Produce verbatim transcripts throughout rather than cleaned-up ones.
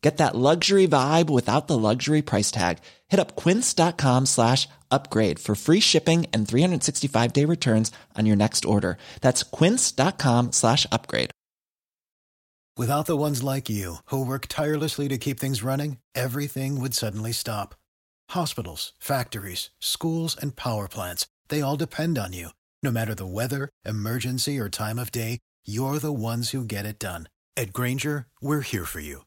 Get that luxury vibe without the luxury price tag. Hit up quince.com slash upgrade for free shipping and three sixty-five day returns on your next order. That's quince.com slash upgrade. Without the ones like you, who work tirelessly to keep things running, everything would suddenly stop. Hospitals, factories, schools, and power plants, they all depend on you. No matter the weather, emergency, or time of day, you're the ones who get it done. At Grainger, we're here for you.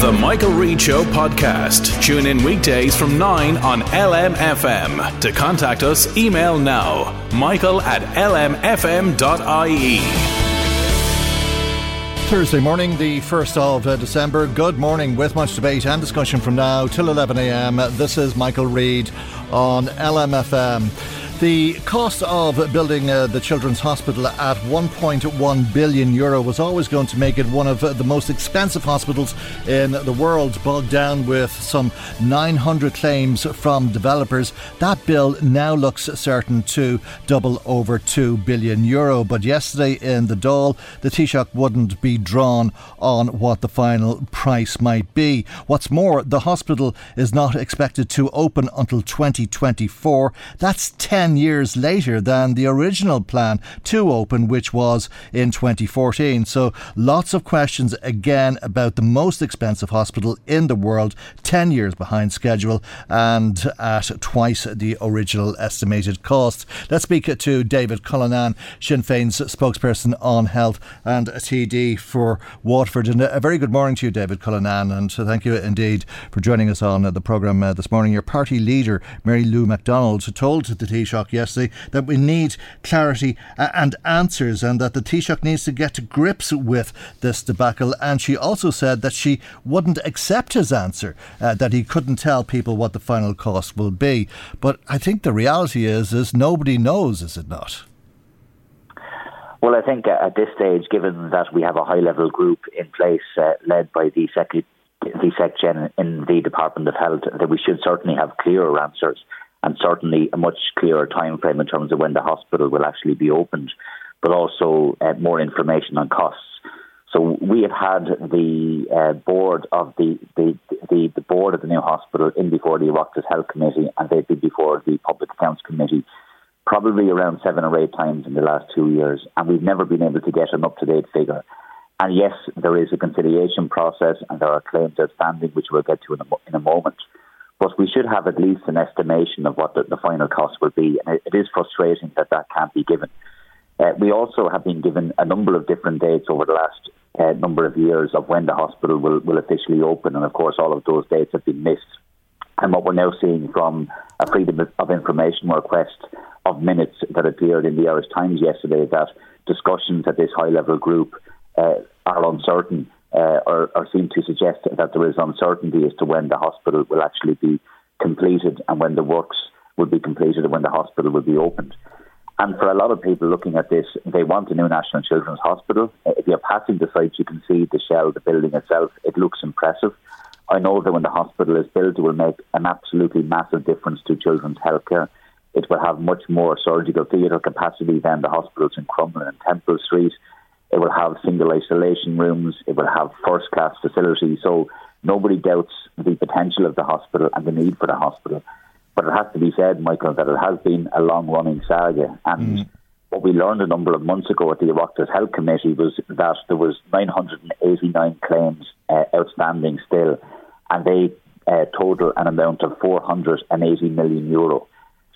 The Michael Reid Show podcast. Tune in weekdays from nine on L M F M. To contact us, email now, michael at l m f m dot i e. Thursday morning, the first of uh, December. Good morning, with much debate and discussion from now till eleven a m. This is Michael Reid on L M F M. The cost of building uh, the Children's Hospital at one point one billion euro was always going to make it one of the most expensive hospitals in the world, bogged down with some nine hundred claims from developers. That bill now looks certain to double over two billion euro. But yesterday in the Dáil, the Taoiseach wouldn't be drawn on what the final price might be. What's more, the hospital is not expected to open until twenty twenty-four. That's ten years later than the original plan to open, which was in twenty fourteen. So lots of questions again about the most expensive hospital in the world, ten years behind schedule and at twice the original estimated cost. Let's speak to David Cullinane, Sinn Féin's spokesperson on health and T D for Waterford. And a very good morning to you, David Cullinane, and thank you indeed for joining us on the programme this morning. Your party leader, Mary Lou MacDonald, told the Taoiseach yesterday that we need clarity and answers, and that the Taoiseach needs to get to grips with this debacle. And she also said that she wouldn't accept his answer, uh, that he couldn't tell people what the final cost will be. But I think the reality is, is nobody knows, is it not? Well, I think at this stage, given that we have a high-level group in place uh, led by the Secretary, the Secretary in the Department of Health, that we should certainly have clearer answers, and certainly a much clearer time frame in terms of when the hospital will actually be opened, but also uh, more information on costs. So we have had the uh, board of the the, the the board of the new hospital in before the Oireachtas Health Committee, and they've been before the Public Accounts Committee probably around seven or eight times in the last two years, and we've never been able to get an up-to-date figure. And yes, there is a conciliation process, and there are claims outstanding, which we'll get to in a, in a moment. But we should have at least an estimation of what the, the final cost will be. And it, it is frustrating that that can't be given. Uh, we also have been given a number of different dates over the last uh, number of years of when the hospital will, will officially open. And of course, all of those dates have been missed. And what we're now seeing from a Freedom of Information request of minutes that appeared in the Irish Times yesterday, that discussions at this high-level group uh, are uncertain. Uh, or, or seem to suggest that there is uncertainty as to when the hospital will actually be completed and when the works will be completed and when the hospital will be opened. And for a lot of people looking at this, they want a new National Children's Hospital. If you're passing the site, you can see the shell, the building itself. It looks impressive. I know that when the hospital is built, it will make an absolutely massive difference to children's healthcare. It will have much more surgical theatre capacity than the hospitals in Crumlin and Temple Street. It will have single isolation rooms. It will have first-class facilities. So nobody doubts the potential of the hospital and the need for the hospital. But it has to be said, Michael, that it has been a long-running saga. And mm. what we learned a number of months ago at the Oireachtas Health Committee was that there was nine hundred eighty-nine claims uh, outstanding still, and they uh, total an amount of four hundred eighty million euro.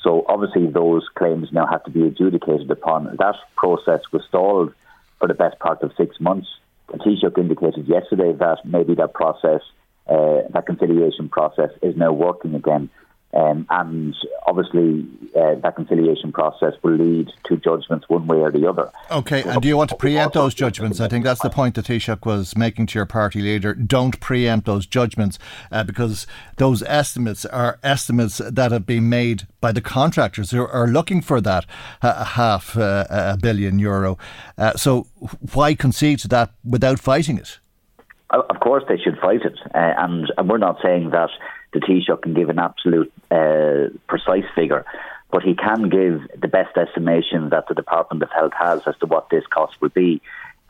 So obviously those claims now have to be adjudicated upon. That process was stalled for the best part of six months. The Taoiseach indicated yesterday that maybe that process, uh, that conciliation process, is now working again. Um, and obviously uh, that conciliation process will lead to judgments one way or the other. OK, and do you want to preempt those judgments? I think that's the point the Taoiseach was making to your party leader. Don't preempt those judgments uh, because those estimates are estimates that have been made by the contractors who are looking for that uh, half uh, a billion euro. Uh, so why concede to that without fighting it? Of course they should fight it. Uh, and, and we're not saying that the Taoiseach can give an absolute uh, precise figure, but he can give the best estimation that the Department of Health has as to what this cost will be.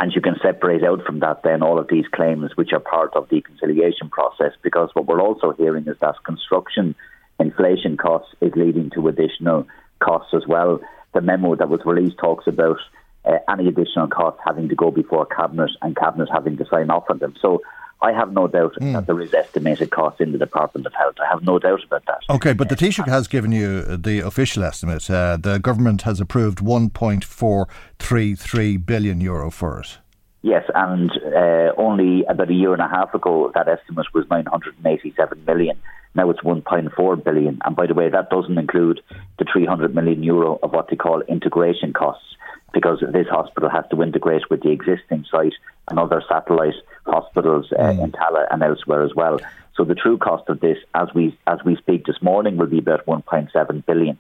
And you can separate out from that then all of these claims which are part of the conciliation process, because what we're also hearing is that construction inflation costs is leading to additional costs as well. The memo that was released talks about uh, any additional costs having to go before Cabinet and Cabinet having to sign off on them. So I have no doubt mm. that there is estimated costs in the Department of Health. I have no doubt about that. OK, but the Taoiseach has given you the official estimate. Uh, the government has approved one point four three three billion euro for it. Yes, and uh, only about a year and a half ago, that estimate was nine hundred eighty-seven million. Now it's one point four billion. And by the way, that doesn't include the three hundred million euro of what they call integration costs, because this hospital has to integrate with the existing site and other satellite hospitals uh, mm. in Tallaght and elsewhere as well. So the true cost of this, as we as we speak this morning, will be about one point seven billion.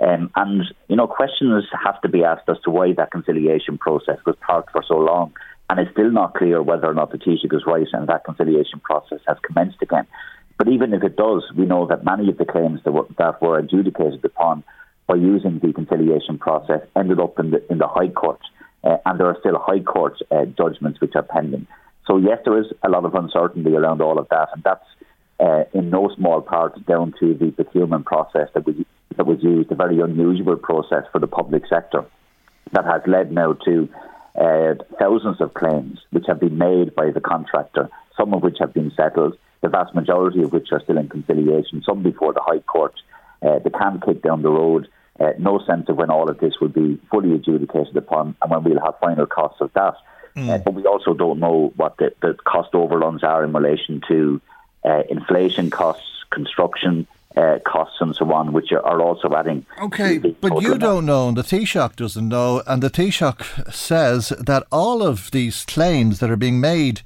Um, and, you know, questions have to be asked as to why that conciliation process was parked for so long. And it's still not clear whether or not the Taoiseach is right and that conciliation process has commenced again. But even if it does, we know that many of the claims that were, that were adjudicated upon by using the conciliation process ended up in the, in the High Court. Uh, and there are still High Court uh, judgments which are pending. So yes, there is a lot of uncertainty around all of that, and that's uh, in no small part down to the procurement process that was, that was used, a very unusual process for the public sector that has led now to uh, thousands of claims which have been made by the contractor, some of which have been settled, the vast majority of which are still in conciliation, some before the High Court. Uh, they can kick down the road. Uh, no sense of when all of this will be fully adjudicated upon and when we'll have final costs of that. Mm. Uh, but we also don't know what the, the cost overruns are in relation to uh, inflation costs, construction uh, costs and so on, which are, are also adding... OK, but you don't know, and the Taoiseach doesn't know, and the Taoiseach says that all of these claims that are being made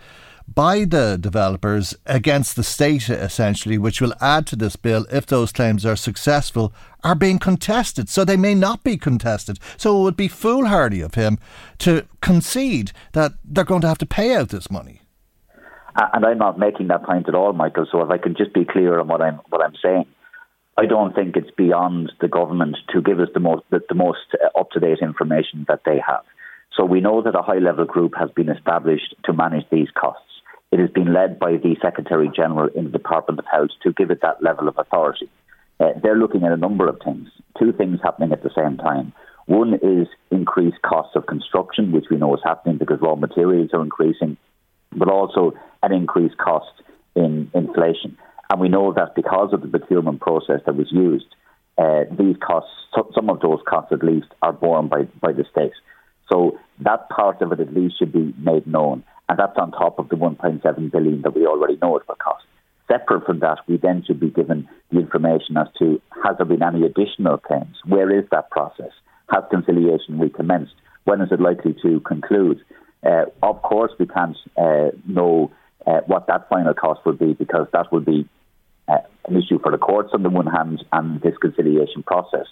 by the developers against the state, essentially, which will add to this bill if those claims are successful, are being contested. So they may not be contested. So it would be foolhardy of him to concede that they're going to have to pay out this money. And I'm not making that point at all, Michael. So if I can just be clear on what I'm what I'm saying, I don't think it's beyond the government to give us the most the, the most up-to-date information that they have. So we know that a high-level group has been established to manage these costs. It has been led by the Secretary-General in the Department of Health to give it that level of authority. Uh, they're looking at a number of things, two things happening at the same time. One is increased costs of construction, which we know is happening because raw materials are increasing, but also an increased cost in inflation. And we know that because of the procurement process that was used, uh, these costs, some of those costs at least, are borne by, by the state. So that part of it at least should be made known. And that's on top of the one point seven billion that we already know it will cost. Separate from that, we then should be given the information as to has there been any additional claims? Where is that process? Has conciliation recommenced? When is it likely to conclude? Uh, of course, we can't uh, know uh, what that final cost will be, because that will be uh, an issue for the courts on the one hand and this conciliation process.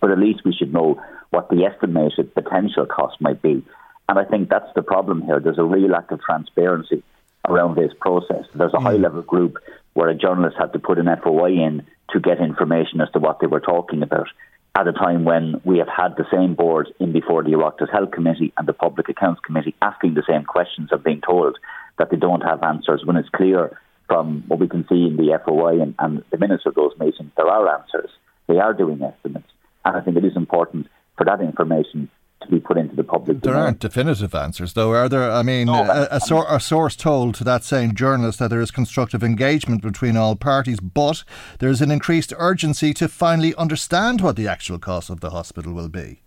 But at least we should know what the estimated potential cost might be. And I think that's the problem here. There's a real lack of transparency around this process. There's a high-level group where a journalist had to put an F O I in to get information as to what they were talking about, at a time when we have had the same board in before the Oireachtas Health Committee and the Public Accounts Committee asking the same questions and being told that they don't have answers, when it's clear from what we can see in the F O I and, and the minutes of those meetings, there are answers. They are doing estimates. And I think it is important for that information to be put into the public there domain. Aren't definitive answers, though, are there? I mean, no, a, a, sor- a source told to that same journalist that there is constructive engagement between all parties, but there is an increased urgency to finally understand what the actual cost of the hospital will be.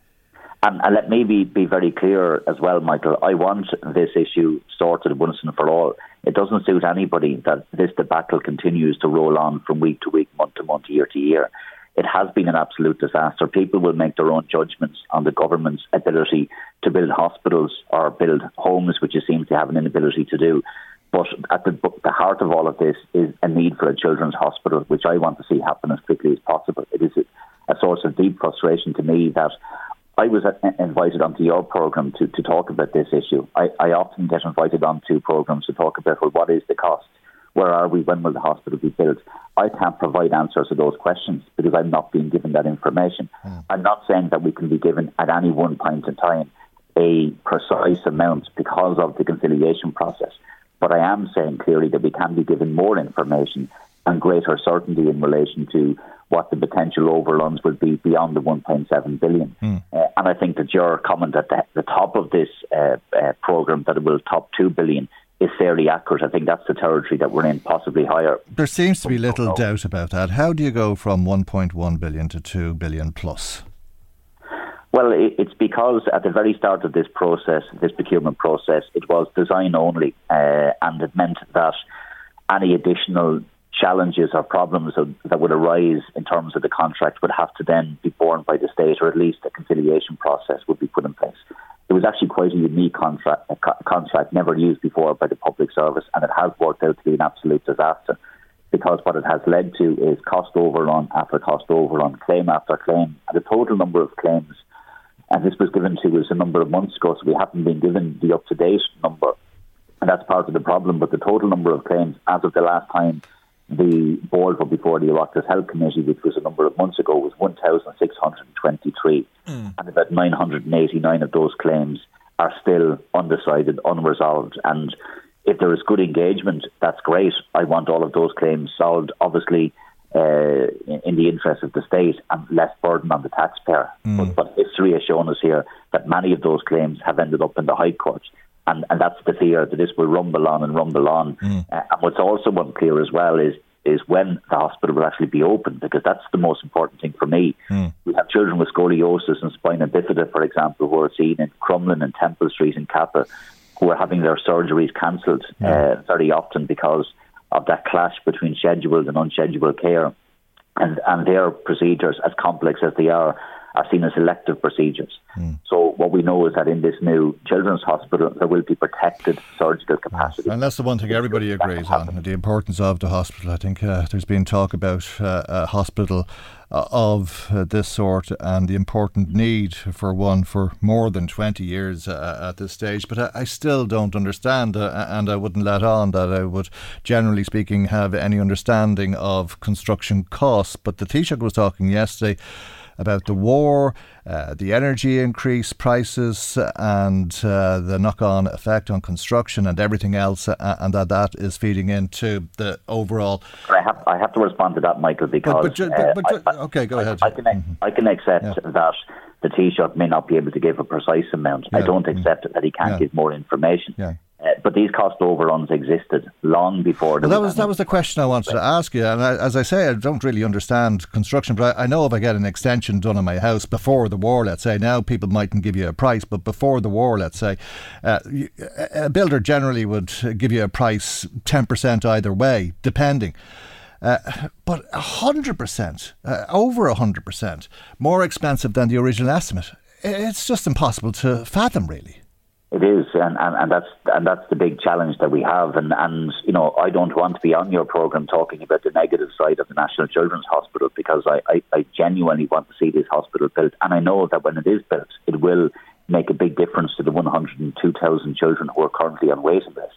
And, and let me be, be very clear as well, Michael. I want this issue sorted once and for all. It doesn't suit anybody that this debacle continues to roll on from week to week, month to month, year to year. It has been an absolute disaster. People will make their own judgments on the government's ability to build hospitals or build homes, which it seems to have an inability to do. But at the, the heart of all of this is a need for a children's hospital, which I want to see happen as quickly as possible. It is a source of deep frustration to me that I was invited onto your programme to, to talk about this issue. I, I often get invited onto programmes to talk about, well, what is the cost? Where are we? When will the hospital be built? I can't provide answers to those questions because I'm not being given that information. Mm. I'm not saying that we can be given at any one point in time a precise amount because of the conciliation process. But I am saying clearly that we can be given more information and greater certainty in relation to what the potential overruns would be beyond the one point seven billion. Mm. Uh, and I think that your comment at the, the top of this uh, uh, programme that it will top two billion is fairly accurate. I think that's the territory that we're in, possibly higher. There seems to be little oh. doubt about that. How do you go from one point one billion to two billion plus? Well, it's because at the very start of this process, this procurement process, it was design only, uh, and it meant that any additional challenges or problems that would arise in terms of the contract would have to then be borne by the state, or at least a conciliation process would be put in place. It was actually quite a unique contract, a contract never used before by the public service, and it has worked out to be an absolute disaster because what it has led to is cost overrun after cost overrun, claim after claim. And the total number of claims, and this was given to us a number of months ago, so we haven't been given the up-to-date number, and that's part of the problem. But the total number of claims as of the last time the board were before the Oireachtas Health Committee, which was a number of months ago, was one thousand six hundred twenty-three. Mm. And about nine hundred eighty-nine of those claims are still undecided, unresolved. And if there is good engagement, that's great. I want all of those claims solved, obviously, uh, in the interest of the state and less burden on the taxpayer. Mm. But, but history has shown us here that many of those claims have ended up in the High Court. And, and that's the fear that this will rumble on and rumble on. Mm. Uh, and what's also unclear as well is is when the hospital will actually be open, because that's the most important thing for me. Mm. We have children with scoliosis and spina bifida, for example, who are seen in Crumlin and Temple Street in Kappa, who are having their surgeries cancelled mm. uh, very often because of that clash between scheduled and unscheduled care. And, and their procedures, as complex as they are, are seen as elective procedures. Mm. So what we know is that in this new children's hospital, there will be protected surgical capacity. And that's the one thing everybody agrees on, the importance of the hospital. I think uh, there's been talk about uh, a hospital uh, of uh, this sort and the important need for one for more than twenty years uh, at this stage. But I, I still don't understand, uh, and I wouldn't let on that I would, generally speaking, have any understanding of construction costs. But the Taoiseach was talking yesterday about the war, uh, the energy increase prices and uh, the knock-on effect on construction and everything else, uh, and that that is feeding into the overall... I have, I have to respond to that, Michael, because... But, but, but, uh, but, I, okay, go I, ahead. I can, mm-hmm. I can accept yeah. that the Taoiseach may not be able to give a precise amount. Yeah. I don't accept mm-hmm. that he can't yeah. give more information. Yeah. Uh, but these cost overruns existed long before... Well, that was that was the question I wanted to ask you. And I, as I say, I don't really understand construction, but I, I know if I get an extension done on my house before the war, let's say, now people mightn't give you a price, but before the war, let's say, uh, a builder generally would give you a price ten percent either way, depending. Uh, but one hundred percent, uh, over one hundred percent, more expensive than the original estimate. It's just impossible to fathom, really. It is, and, and, and that's and that's the big challenge that we have. And, and, you know, I don't want to be on your programme talking about the negative side of the National Children's Hospital, because I, I, I genuinely want to see this hospital built. And I know that when it is built, it will make a big difference to the one hundred two thousand children who are currently on waiting lists.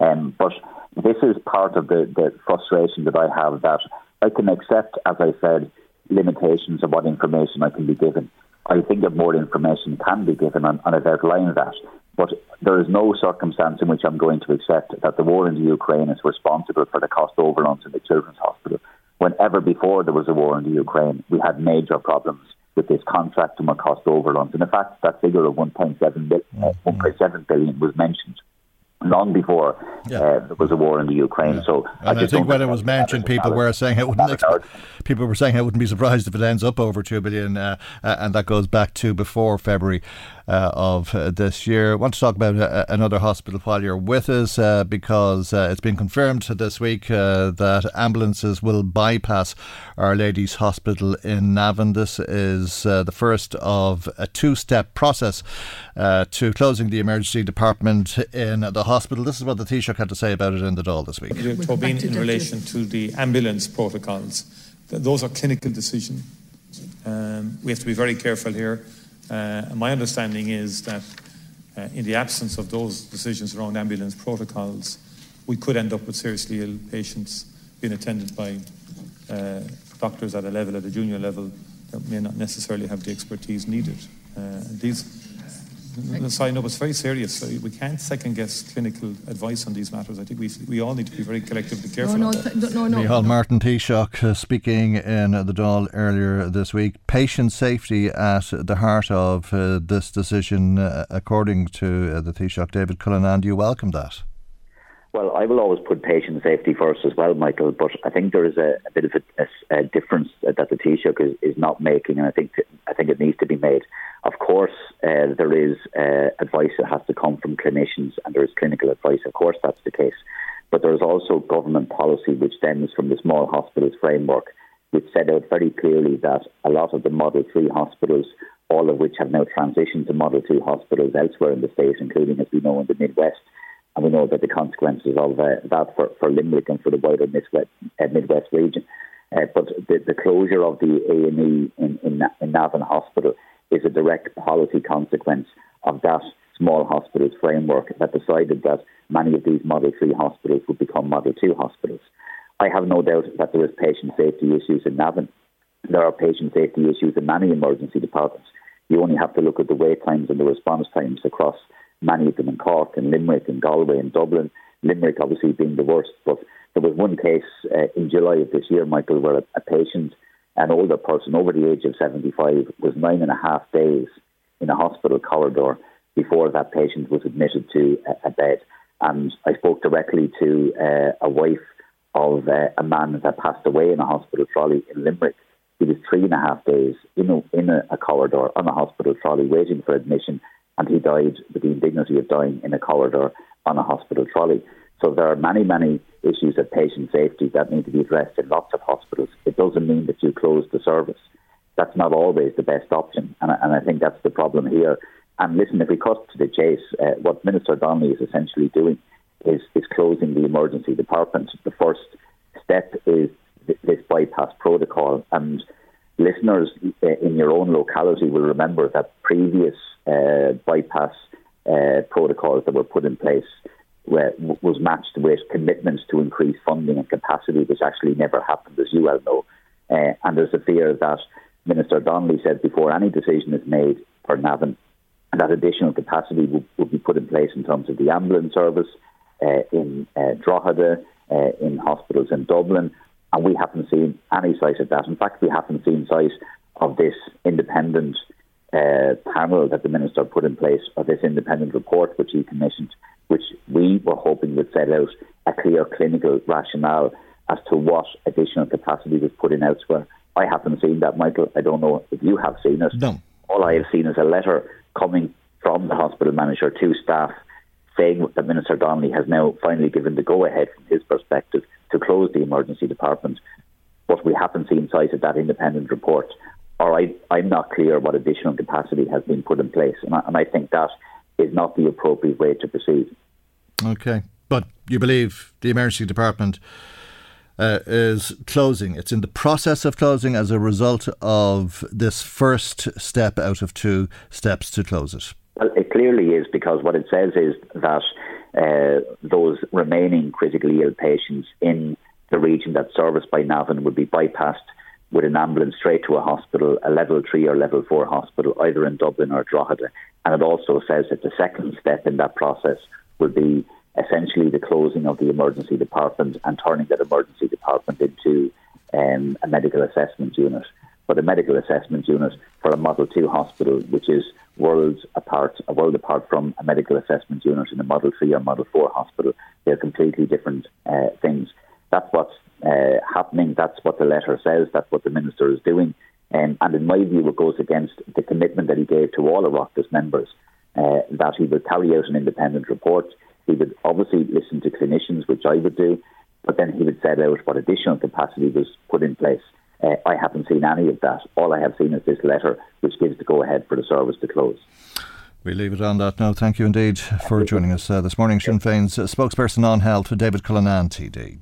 Um, but this is part of the, the frustration that I have, that I can accept, as I said, limitations of what information I can be given. I think that more information can be given, and, and I've outlined that. But there is no circumstance in which I'm going to accept that the war in the Ukraine is responsible for the cost overruns in the children's hospital. Whenever before there was a war in the Ukraine, we had major problems with this contract and were cost overruns. And in fact, that figure of one point seven billion was mentioned long before yeah. uh, there was a war in the Ukraine. Yeah. So I, and I think when it was mentioned, people were saying it wouldn't. Exp- people were saying I wouldn't be surprised if it ends up over two billion, uh, uh, and that goes back to before February uh, of uh, this year. I want to talk about uh, another hospital while you're with us, uh, because uh, it's been confirmed this week uh, that ambulances will bypass Our Lady's Hospital in Navan. This is uh, the first of a two-step process uh, to closing the emergency department in the hospital. This is what the Taoiseach had to say about it in the Dáil this week. Tobin, in relation to the ambulance protocols, those are clinical decisions. Um, we have to be very careful here. Uh, and my understanding is that uh, in the absence of those decisions around ambulance protocols, we could end up with seriously ill patients being attended by uh, doctors at a level, at a junior level, that may not necessarily have the expertise needed. Uh, these Sorry, no, but it's very serious. We can't second-guess clinical advice on these matters. I think we we all need to be very collectively careful. No, no, th- no, no, no. Michael Martin Taoiseach uh, speaking in the Dáil earlier this week. Patient safety at the heart of uh, this decision, uh, according to uh, the Taoiseach. David Cullinane, do you welcome that? Well, I will always put patient safety first as well, Michael, but I think there is a, a bit of a, a, a difference that the Taoiseach is, is not making, and I think, I think it needs to be made. Of course, uh, there is uh, advice that has to come from clinicians, and there is clinical advice. Of course, that's the case. But there is also government policy, which stems from the small hospitals framework, which set out very clearly that a lot of the Model three hospitals, all of which have now transitioned to Model two hospitals elsewhere in the state, including, as we know, in the Midwest. And we know about the consequences of uh, that for, for Limerick and for the wider Midwest, uh, Midwest region. Uh, but the, the closure of the A and E in, in, in Navan Hospital is a direct policy consequence of that small hospitals framework that decided that many of these Model three hospitals would become Model two hospitals. I have no doubt that there is patient safety issues in Navan. There are patient safety issues in many emergency departments. You only have to look at the wait times and the response times across many of them in Cork and Limerick and Galway and Dublin, Limerick obviously being the worst. But there was one case uh, in July of this year, Michael, where a, a patient, an older person over the age of seventy-five, was nine and a half days in a hospital corridor before that patient was admitted to a, a bed. And I spoke directly to uh, a wife of uh, a man that passed away in a hospital trolley in Limerick. He was three and a half days in a, in a, a corridor on a hospital trolley waiting for admission, and he died with the indignity of dying in a corridor on a hospital trolley. So there are many, many issues of patient safety that need to be addressed in lots of hospitals. It doesn't mean that you close the service. That's not always the best option, and I, and I think that's the problem here. And listen, if we cut to the chase, uh, what Minister Donnelly is essentially doing is, is closing the emergency department. The first step is th- this bypass protocol, and listeners uh, in your own locality will remember that previous Uh, bypass uh, protocols that were put in place were, was matched with commitments to increase funding and capacity, which actually never happened, as you well know. Uh, and there's a fear that Minister Donnelly said before any decision is made for Navan that additional capacity would, would be put in place in terms of the ambulance service uh, in uh, Drogheda, uh, in hospitals in Dublin, and we haven't seen any sight of that. In fact, we haven't seen sight of this independent Uh, panel that the Minister put in place, or this independent report which he commissioned, which we were hoping would set out a clear clinical rationale as to what additional capacity was put in elsewhere. I haven't seen that, Michael. I don't know if you have seen it. No. All I have seen is a letter coming from the hospital manager to staff saying that Minister Donnelly has now finally given the go-ahead from his perspective to close the emergency department, but we haven't seen sight of that independent report. Or I, I'm not clear what additional capacity has been put in place. And I, and I think that is not the appropriate way to proceed. OK. But you believe the emergency department uh, is closing. It's in the process of closing as a result of this first step out of two steps to close it. Well, it clearly is, because what it says is that uh, those remaining critically ill patients in the region that's serviced by Navan would be bypassed with an ambulance straight to a hospital, a level three or level four hospital, either in Dublin or Drogheda. And it also says that the second step in that process will be essentially the closing of the emergency department and turning that emergency department into um, a medical assessment unit. for the medical assessment unit for a Model two hospital, which is worlds apart, a world apart from a medical assessment unit in a Model three or Model four hospital. They're completely different uh, things. That's what's uh, happening. That's what the letter says. That's what the Minister is doing. Um, and in my view, it goes against the commitment that he gave to all Oireachtas members uh, that he would carry out an independent report. He would obviously listen to clinicians, which I would do, but then he would set out what additional capacity was put in place. Uh, I haven't seen any of that. All I have seen is this letter, which gives the go-ahead for the service to close. We leave it on that now. Thank you indeed for joining us uh, this morning. Sinn Féin's uh, spokesperson on health, David Cullinane, T D.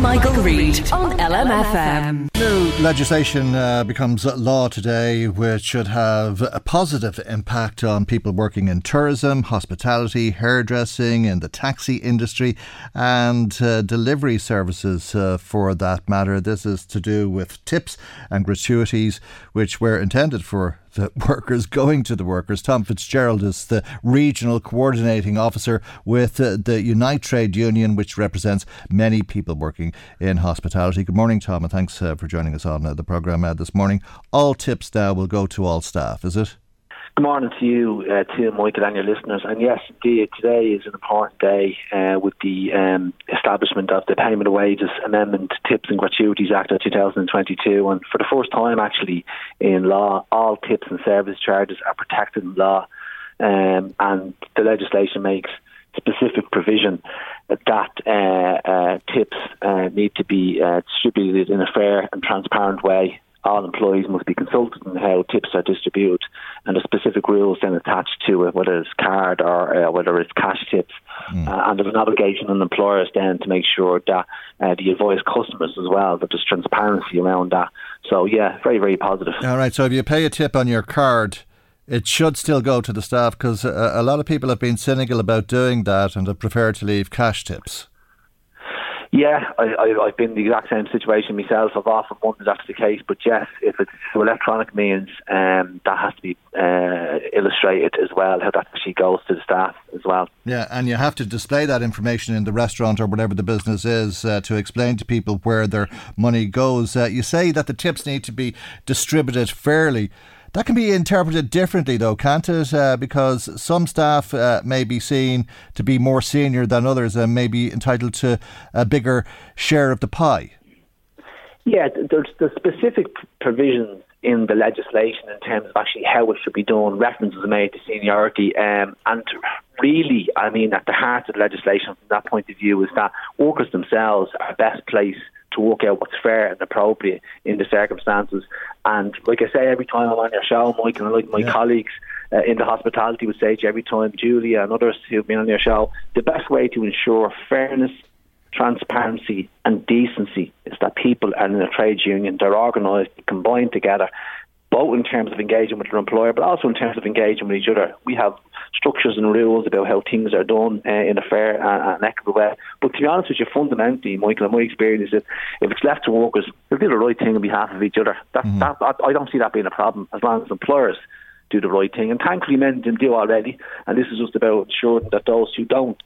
Michael, Michael Reid on L M F M. New legislation uh, becomes law today, which should have a positive impact on people working in tourism, hospitality, hairdressing, in the taxi industry and uh, delivery services uh, for that matter. This is to do with tips and gratuities which were intended for the workers going to the workers. Tom Fitzgerald is the regional coordinating officer with uh, the Unite Trade Union, which represents many people working in hospitality. Good morning, Tom, and thanks uh, for joining us on uh, the programme uh, this morning. All tips now will go to all staff, is it? Good morning to you, uh, Tim, Michael and your listeners. And yes, indeed, today is an important day uh, with the um, establishment of the Payment of Wages Amendment Tips and Gratuities Act of two thousand twenty-two. And for the first time, actually, in law, all tips and service charges are protected in law. Um, and the legislation makes specific provision that uh, uh, tips uh, need to be uh, distributed in a fair and transparent way. All employees must be consulted on how tips are distributed, and the specific rules then attached to it, whether it's card or uh, whether it's cash tips. Mm. Uh, and there's an obligation on employers then to make sure that uh, they advise customers as well, that there's transparency around that. So, yeah, very, very positive. All right, so if you pay a tip on your card, it should still go to the staff, because a, a lot of people have been cynical about doing that and have preferred to leave cash tips. Yeah, I, I, I've been in the exact same situation myself. I've often wondered if that's the case, but yes, if it's through electronic means, um, that has to be uh, illustrated as well, how that actually goes to the staff as well. Yeah, and you have to display that information in the restaurant or whatever the business is uh, to explain to people where their money goes. Uh, you say that the tips need to be distributed fairly. That can be interpreted differently, though, can't it? Uh, because some staff uh, may be seen to be more senior than others and may be entitled to a bigger share of the pie. Yeah, there's the specific provisions in the legislation in terms of actually how it should be done, references made to seniority, um, and really, I mean, at the heart of the legislation from that point of view is that workers themselves are best placed to work out what's fair and appropriate in the circumstances. And like I say, every time I'm on your show, Michael, and like my yeah. colleagues uh, in the hospitality would say to you every time, Julia and others who've been on your show, the best way to ensure fairness, transparency and decency is that people are in a trade union, they're organised, combined together, both in terms of engaging with their employer, but also in terms of engaging with each other. We have structures and rules about how things are done uh, in a fair and, and equitable way. But to be honest with you, fundamentally, Michael, in my experience, is that if it's left to workers, they'll do the right thing on behalf of each other. That, mm-hmm. that, I, I don't see that being a problem as long as employers do the right thing. And thankfully, many of them do already. And this is just about ensuring that those who don't,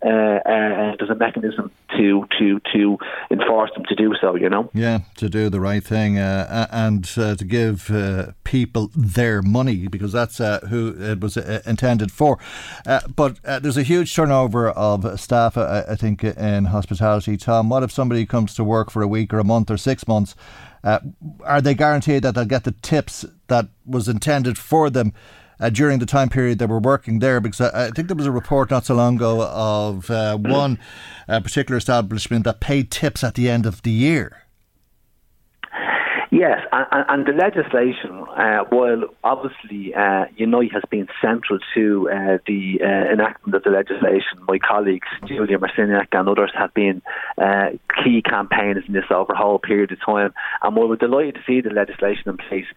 Uh, uh, there's a mechanism to, to to enforce them to do so, you know? Yeah, to do the right thing uh, and uh, to give uh, people their money, because that's uh, who it was uh, intended for. Uh, but uh, there's a huge turnover of staff, uh, I think, in hospitality. Tom, what if somebody comes to work for a week or a month or six months? Uh, are they guaranteed that they'll get the tips that was intended for them Uh, during the time period they were working there? Because I, I think there was a report not so long ago of uh, one uh, particular establishment that paid tips at the end of the year. Yes, and, and the legislation, uh, while obviously uh, Unite has been central to uh, the uh, enactment of the legislation, my colleagues, Julia Marciniak and others, have been uh, key campaigners in this over a whole period of time. And while we're delighted to see the legislation in place,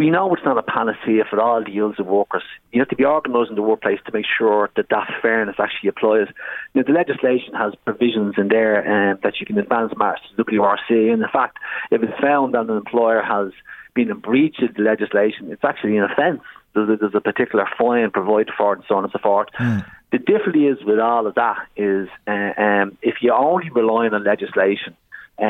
we know it's not a panacea for all the ills of workers. You have to be organised in the workplace to make sure that that fairness actually applies. Now, the legislation has provisions in there um, that you can advance matters to the W R C. And in fact, if it's found that an employer has been in breach of the legislation, it's actually an offence. There's a, there's a particular fine provided for and so on and so forth. Mm. The difficulty is with all of that is uh, um, if you're only relying on legislation uh,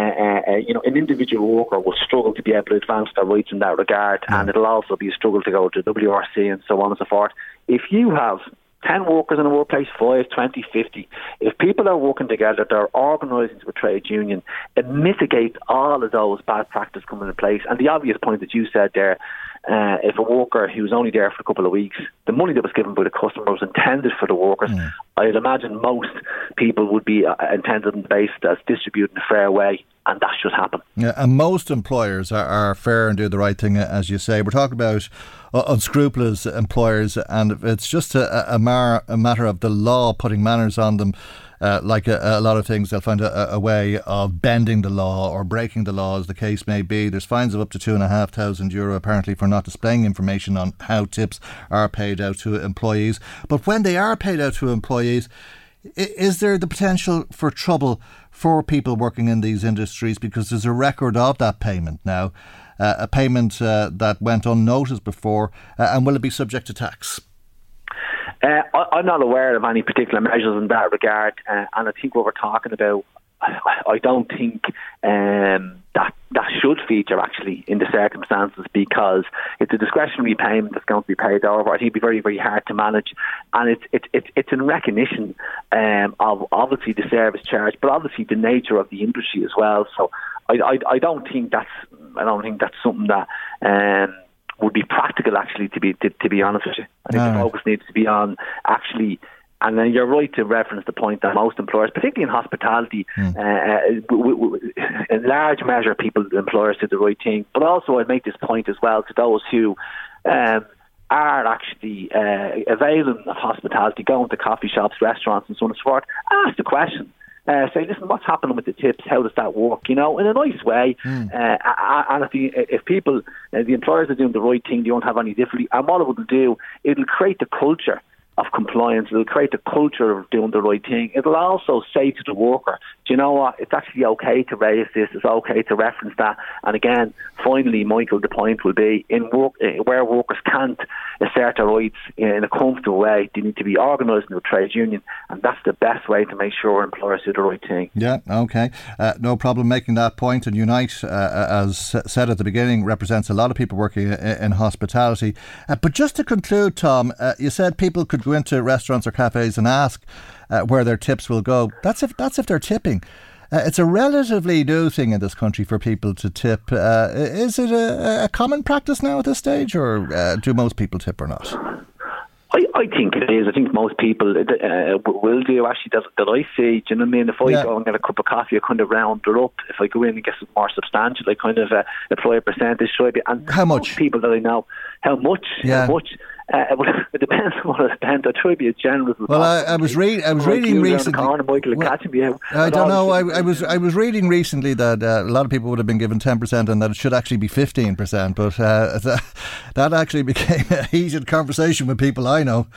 uh, you know, an individual worker will struggle to be able to advance their rights in that regard, mm. and it'll also be a struggle to go to W R C and so on and so forth. If you have ten workers in a workplace, five, twenty, fifty, if people are working together, they're organising to a trade union, it mitigates all of those bad practices coming into place. And the obvious point that you said there, Uh, if a worker who's only there for a couple of weeks, the money that was given by the customer was intended for the workers. Mm. I'd imagine most people would be uh, intended and based as distributing a fair way, and that should happen. Yeah, and most employers are, are fair and do the right thing, as you say. We're talking about uh, unscrupulous employers, and it's just a, a, mar- a matter of the law putting manners on them. Uh, like a, a lot of things, they'll find a, a way of bending the law or breaking the law, as the case may be. There's fines of up to two and a half thousand euro apparently for not displaying information on how tips are paid out to employees. But when they are paid out to employees, is there the potential for trouble for people working in these industries? Because there's a record of that payment now, uh, a payment uh, that went unnoticed before, uh, and will it be subject to tax? Uh, I, I'm not aware of any particular measures in that regard, uh, and I think what we're talking about, I, I don't think um, that that should feature actually in the circumstances, because it's a discretionary payment that's going to be paid over. I think it'd be very, very hard to manage, and it's it's it's, it's in recognition um, of obviously the service charge, but obviously the nature of the industry as well. So I I, I don't think that's I don't think that's something that. Um, would be practical, actually, to be to, to be honest with you. I think no. the focus needs to be on actually, and then you're right to reference the point that most employers, particularly in hospitality, mm. uh, w- w- in large measure, people, employers do the right thing. But also I'd make this point as well to those who um, are actually uh, availing of hospitality, going to coffee shops, restaurants and so on and so forth, ask the question. Uh, say, listen, what's happening with the tips? How does that work? You know, in a nice way. Mm. Uh, and if, the, if people, uh, the employers are doing the right thing, they won't have any difficulty. And what it will do, it'll create the culture of compliance. It'll create the culture of doing the right thing. It'll also say to the worker, do you know what? It's actually okay to raise this. It's okay to reference that. And again, finally, Michael, the point will be, in work, where workers can't assert their rights in a comfortable way, they need to be organised into a trade union. And that's the best way to make sure employers do the right thing. Yeah, okay. Uh, no problem making that point. And Unite, uh, as said at the beginning, represents a lot of people working in, in hospitality. Uh, but just to conclude, Tom, uh, you said people could go into restaurants or cafes and ask uh, where their tips will go. That's if that's if they're tipping. Uh, it's a relatively new thing in this country for people to tip. Uh, is it a, a common practice now at this stage, or uh, do most people tip or not? I, I think it is. I think most people uh, will do. Actually, that, that I see. Do you know what I mean? If I yeah. go and get a cup of coffee, I kind of round it up. If I go in and get some more substantial, I kind of uh, apply a percentage. And how much? Most people that I know, how much? Yeah. How much? Uh, well, it depends on what it depends. I try to be a generous. Well, I, I was reading. I was reading recently. Corner, Michael, well, catching me out. I don't know. I, I was. I was reading recently that uh, a lot of people would have been given ten percent, and that it should actually be fifteen percent. But uh, that, that actually became a heated conversation with people I know.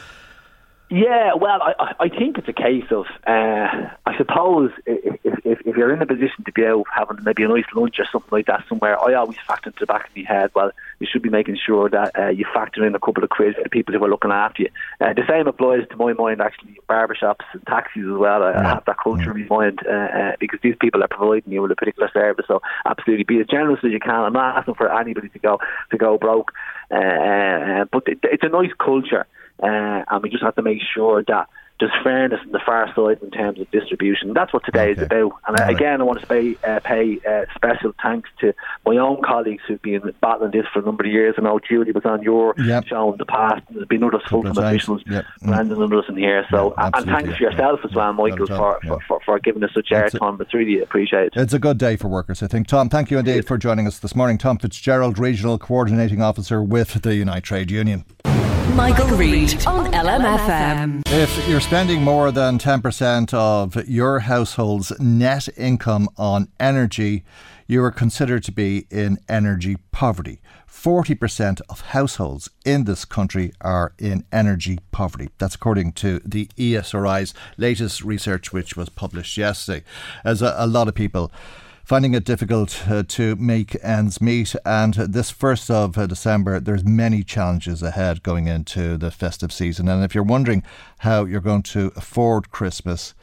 Yeah, well, I, I think it's a case of, uh, I suppose, if, if, if you're in a position to be out having maybe a nice lunch or something like that somewhere, I always factor into the back of my head, well, you should be making sure that uh, you factor in a couple of quid for the people who are looking after you. Uh, the same applies, to my mind, actually, in barbershops and taxis as well. I, I have that culture in my mind uh, uh, because these people are providing you with a particular service. So absolutely, be as generous as you can. I'm not asking for anybody to go, to go broke. Uh, but it, it's a nice culture. Uh, and we just have to make sure that there's fairness on the far side in terms of distribution. That's what today okay. is about. And I, again, I want to pay, uh, pay uh, special thanks to my own colleagues who've been battling this for a number of years. I know Julie was on your yep. show in the past. There's been other full officials, yep. Brandon and us in here. So, yeah, and thanks for yourself yeah. as well, Michael, for, yeah. for, for, for giving us such airtime. It's really appreciated. It's a good day for workers, I think. Tom, thank you indeed for joining us this morning. Tom Fitzgerald, Regional Coordinating Officer with the Unite Trade Union. Michael, Michael Reid on L M F M. If you're spending more than ten percent of your household's net income on energy, you are considered to be in energy poverty. forty percent of households in this country are in energy poverty. That's according to the E S R I's latest research, which was published yesterday. As a, a lot of people finding it difficult uh, to make ends meet, and this first of December there's many challenges ahead going into the festive season. And if you're wondering how you're going to afford Christmas,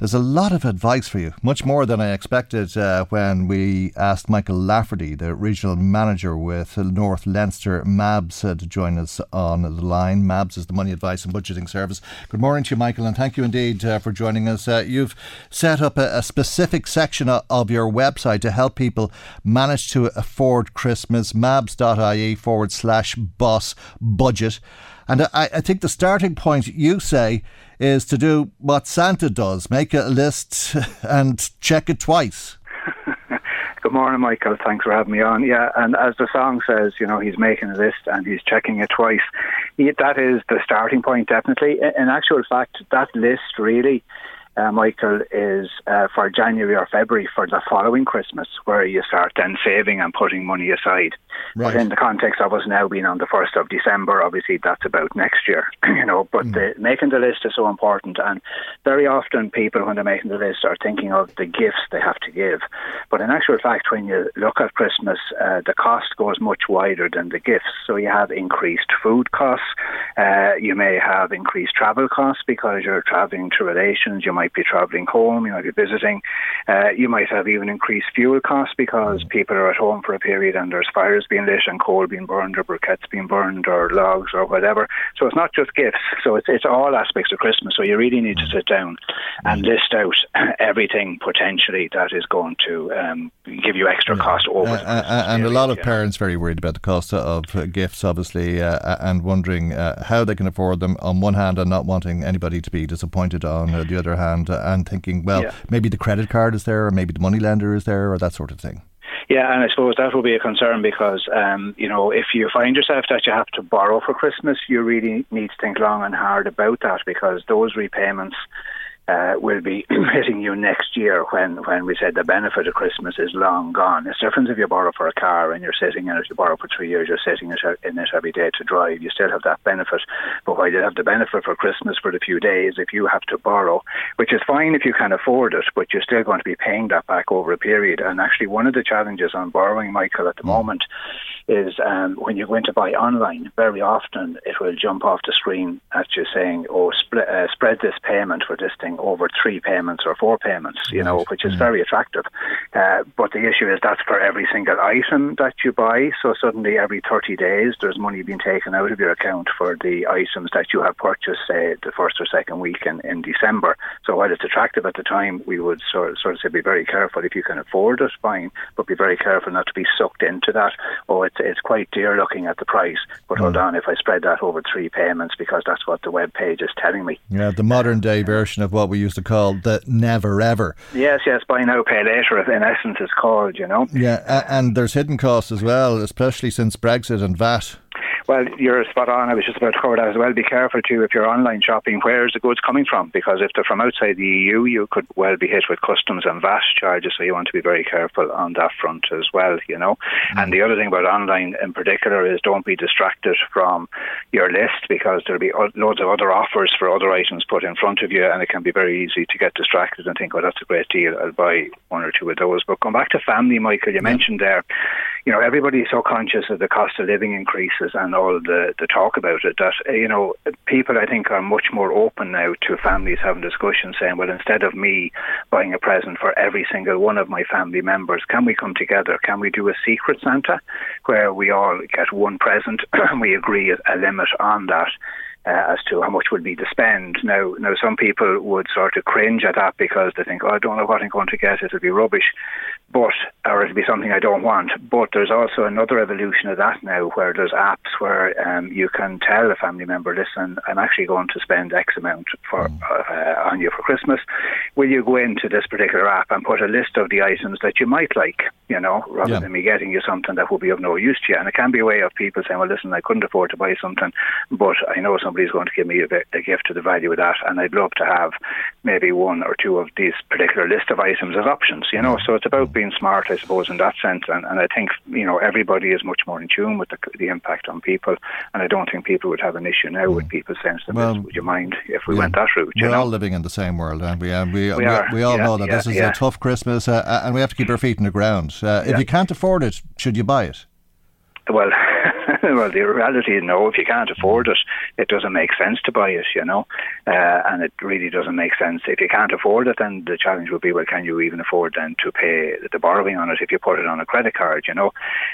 There's a lot of advice for you, much more than I expected uh, when we asked Michael Lafferty, the regional manager with North Leinster M A B S, uh, to join us on the line. M A B S is the Money Advice and Budgeting Service. Good morning to you, Michael, and thank you indeed uh, for joining us. Uh, you've set up a, a specific section of your website to help people manage to afford Christmas, mabs.ie forward slash boss budget. And I, I think the starting point, you say, is to do what Santa does, make a list and check it twice. Good morning, Michael. Thanks for having me on. Yeah, and as the song says, you know, he's making a list and he's checking it twice. That is the starting point, definitely. In actual fact, that list really, uh, Michael, is uh, for January or February for the following Christmas, where you start then saving and putting money aside. Right. But in the context of us now being on the first of December, obviously that's about next year, you know, but mm. the, making the list is so important, and very often people when they're making the list are thinking of the gifts they have to give, but in actual fact when you look at Christmas, uh, the cost goes much wider than the gifts. So you have increased food costs, uh, you may have increased travel costs because you're travelling to relations, you might be travelling home, you might be visiting, uh, you might have even increased fuel costs because people are at home for a period and there's fires being lit and coal being burned or briquettes being burned or logs or whatever. So it's not just gifts, so it's, it's all aspects of Christmas. So you really need to sit down and list out everything potentially that is going to um, give you extra yeah. cost over uh, uh, and period. A lot of yeah. parents very worried about the cost of uh, gifts, obviously, uh, and wondering uh, how they can afford them on one hand and not wanting anybody to be disappointed on uh, the other hand, uh, and thinking, well, yeah. maybe the credit card is there, or maybe the moneylender is there, or that sort of thing. Yeah, and I suppose that will be a concern because, um, you know, if you find yourself that you have to borrow for Christmas, you really need to think long and hard about that, because those repayments Uh, will be hitting you next year when, when we said the benefit of Christmas is long gone. It's different if you borrow for a car and you're sitting in it, you borrow for three years, you're sitting in it every day to drive, you still have that benefit. But while you have the benefit for Christmas for the few days, if you have to borrow, which is fine if you can afford it, but you're still going to be paying that back over a period. And actually one of the challenges on borrowing, Michael, at the moment is um, when you go in to buy online, very often it will jump off the screen at you saying, oh, sp- uh, spread this payment for this thing over three payments or four payments, you know, which is very attractive. Uh, but the issue is that's for every single item that you buy. So suddenly every thirty days, there's money being taken out of your account for the items that you have purchased, say, the first or second week in, in December. So while it's attractive at the time, we would sort of, sort of say be very careful. If you can afford it, fine, but be very careful not to be sucked into that. Oh, it's, it's quite dear looking at the price, but mm. hold on, if I spread that over three payments, because that's what the web page is telling me. Yeah, the modern day version of what we used to call the never ever. Yes, yes, buy now, pay later, in essence, it's called, you know. Yeah, and there's hidden costs as well, especially since Brexit and V A T. Well, you're spot on. I was just about to cover that as well. Be careful too if you're online shopping, where is the goods coming from? Because if they're from outside the E U, you could well be hit with customs and V A T charges. So you want to be very careful on that front as well, you know. Mm-hmm. And the other thing about online in particular is don't be distracted from your list, because there'll be loads of other offers for other items put in front of you, and it can be very easy to get distracted and think, oh, that's a great deal, I'll buy one or two of those. But going back to family, Michael, you yeah. mentioned there, you know, everybody's so conscious of the cost of living increases and all the, the talk about it, that, you know, people I think are much more open now to families having discussions saying, well, instead of me buying a present for every single one of my family members, can we come together? Can we do a secret Santa where we all get one present and we agree a limit on that? Uh, as to how much would be to spend. Now, now, some people would sort of cringe at that because they think, oh, I don't know what I'm going to get, it'll be rubbish, but, or it'll be something I don't want. But there's also another evolution of that now, where there's apps where um, you can tell a family member, listen, I'm actually going to spend X amount for uh, on you for Christmas. Will you go into this particular app and put a list of the items that you might like, you know, rather yeah. than me getting you something that would be of no use to you? And it can be a way of people saying, well, listen, I couldn't afford to buy something, but I know some somebody's going to give me a, bit, a gift to the value of that, and I'd love to have maybe one or two of these particular list of items as options, you know. So it's about being smart, I suppose, in that sense, and, and I think, you know, everybody is much more in tune with the, the impact on people, and I don't think people would have an issue now with people saying to them, well, would you mind if we yeah, went that route? You we're know? all living in the same world, aren't we? And we, we, we, are, we all yeah, know that yeah, this is yeah. a tough Christmas, uh, and we have to keep our feet in the ground. Uh, if yeah. you can't afford it, should you buy it? Well, Well, the reality is no, if you can't afford it, it doesn't make sense to buy it, you know, uh, and it really doesn't make sense. If you can't afford it, then the challenge would be, well, can you even afford then to pay the borrowing on it if you put it on a credit card, you know?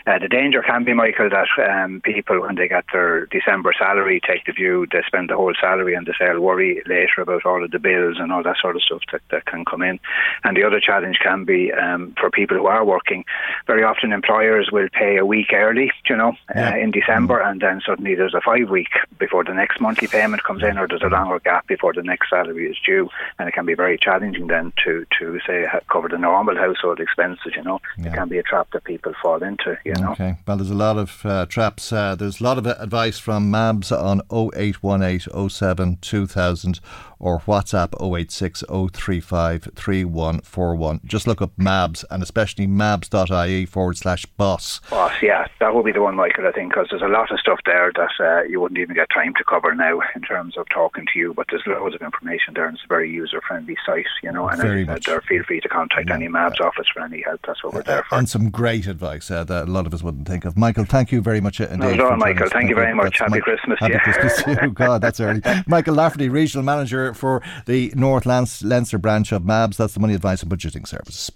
Uh, the danger can be, Michael, that um, people, when they get their December salary, take the view they spend the whole salary and they say, I'll worry later about all of the bills and all that sort of stuff that, that can come in. And the other challenge can be um, for people who are working, very often employers will pay a week early, you know, yeah. uh, in December, and then suddenly there's a five week before the next monthly payment comes in, or there's a longer gap before the next salary is due, and it can be very challenging then to, to say, cover the normal household expenses, you know. Yeah. It can be a trap that people fall into, you know. Okay, well, there's a lot of uh, traps. Uh, there's a lot of advice from MABS on oh eight one eight oh seven two thousand or WhatsApp oh eight six oh three five three one four one. Just look up MABS, and especially mabs.ie forward slash boss. Boss, yeah, that will be the one, Michael, I think, because there's a lot of stuff there that uh, you wouldn't even get time to cover now in terms of talking to you, but there's loads of information there, and it's a very user-friendly site, you know, and very much. There, feel free to contact yeah. any MABS yeah. office for any help. That's what we're uh, there for. And some great advice uh, that a lot of us wouldn't think of. Michael, thank you very much indeed. Not at all, Michael. Thank you very much. Happy Christmas to you. Happy Christmas to you. God, that's early. Michael Lafferty, Regional Manager for the North Leinster branch of MABS. That's the Money Advice and Budgeting Service.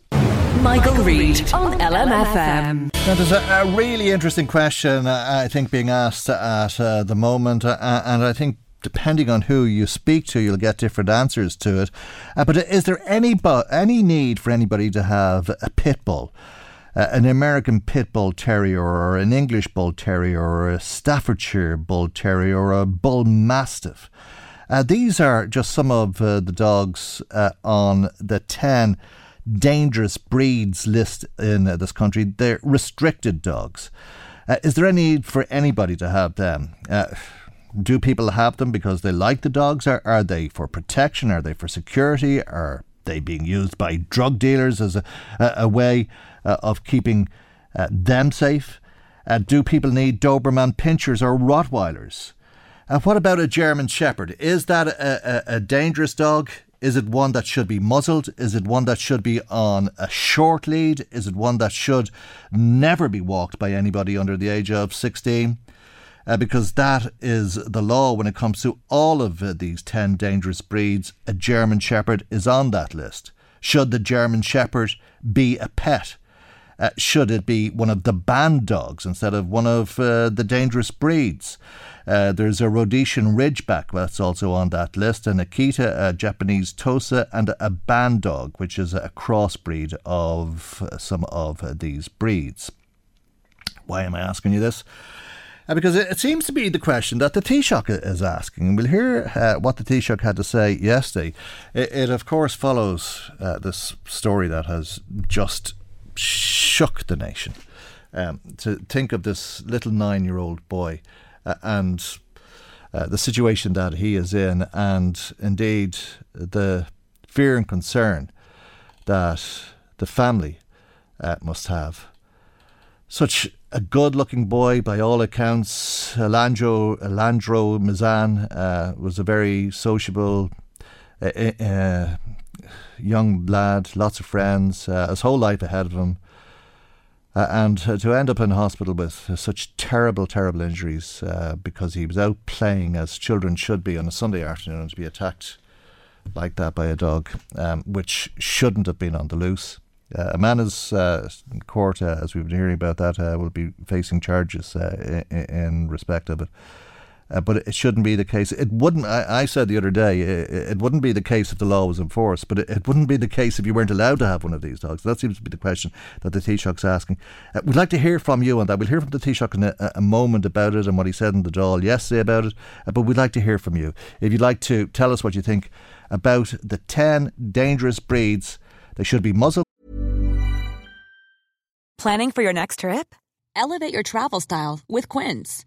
Michael, Michael Reid on L M F M. Now, there's a, a really interesting question, uh, I think, being asked at uh, the moment, uh, and I think depending on who you speak to, you'll get different answers to it. Uh, but is there any bu- any need for anybody to have a pit bull? Uh, an American pit bull terrier, or an English bull terrier, or a Staffordshire bull terrier, or a bull mastiff. Uh, these are just some of uh, the dogs uh, on the ten dangerous breeds list in uh, this country. They're restricted dogs. Uh, is there any need for anybody to have them? Uh, do people have them because they like the dogs? Or are they for protection? Are they for security? Are they being used by drug dealers as a, a, a way uh, of keeping uh, them safe? Uh, do people need Doberman Pinschers or Rottweilers? Uh, what about a German Shepherd? Is that a, a, a dangerous dog? Is it one that should be muzzled? Is it one that should be on a short lead? Is it one that should never be walked by anybody under the age of sixteen? Uh, because that is the law when it comes to all of uh, these ten dangerous breeds. A German Shepherd is on that list. Should the German Shepherd be a pet? Uh, should it be one of the banned dogs instead of one of uh, the dangerous breeds? Uh, there's a Rhodesian Ridgeback that's also on that list, an Akita, a Japanese Tosa, and a banned dog, which is a crossbreed of uh, some of uh, these breeds. Why am I asking you this? Because it seems to be the question that the Taoiseach is asking. And we'll hear uh, what the Taoiseach had to say yesterday. It, it of course, follows uh, this story that has just shook the nation. Um, to think of this little nine-year-old boy uh, and uh, the situation that he is in, and indeed the fear and concern that the family uh, must have. Such a good-looking boy, by all accounts. Elandro, Elandro Mizan uh, was a very sociable uh, uh, young lad, lots of friends, uh, his whole life ahead of him. Uh, and uh, to end up in hospital with uh, such terrible, terrible injuries uh, because he was out playing, as children should be, on a Sunday afternoon, to be attacked like that by a dog, um, which shouldn't have been on the loose. Uh, a man is uh, in court, uh, as we've been hearing about that, uh, will be facing charges uh, in, in respect of it. Uh, but it shouldn't be the case. It wouldn't, I, I said the other day, it, it wouldn't be the case if the law was enforced, but it, it wouldn't be the case if you weren't allowed to have one of these dogs. That seems to be the question that the Taoiseach's asking. Uh, we'd like to hear from you on that. We'll hear from the Taoiseach in a, a moment about it and what he said in the Dáil yesterday about it, uh, but we'd like to hear from you. If you'd like to tell us what you think about the ten dangerous breeds, they should be muzzled. Planning for your next trip? Elevate your travel style with Quince.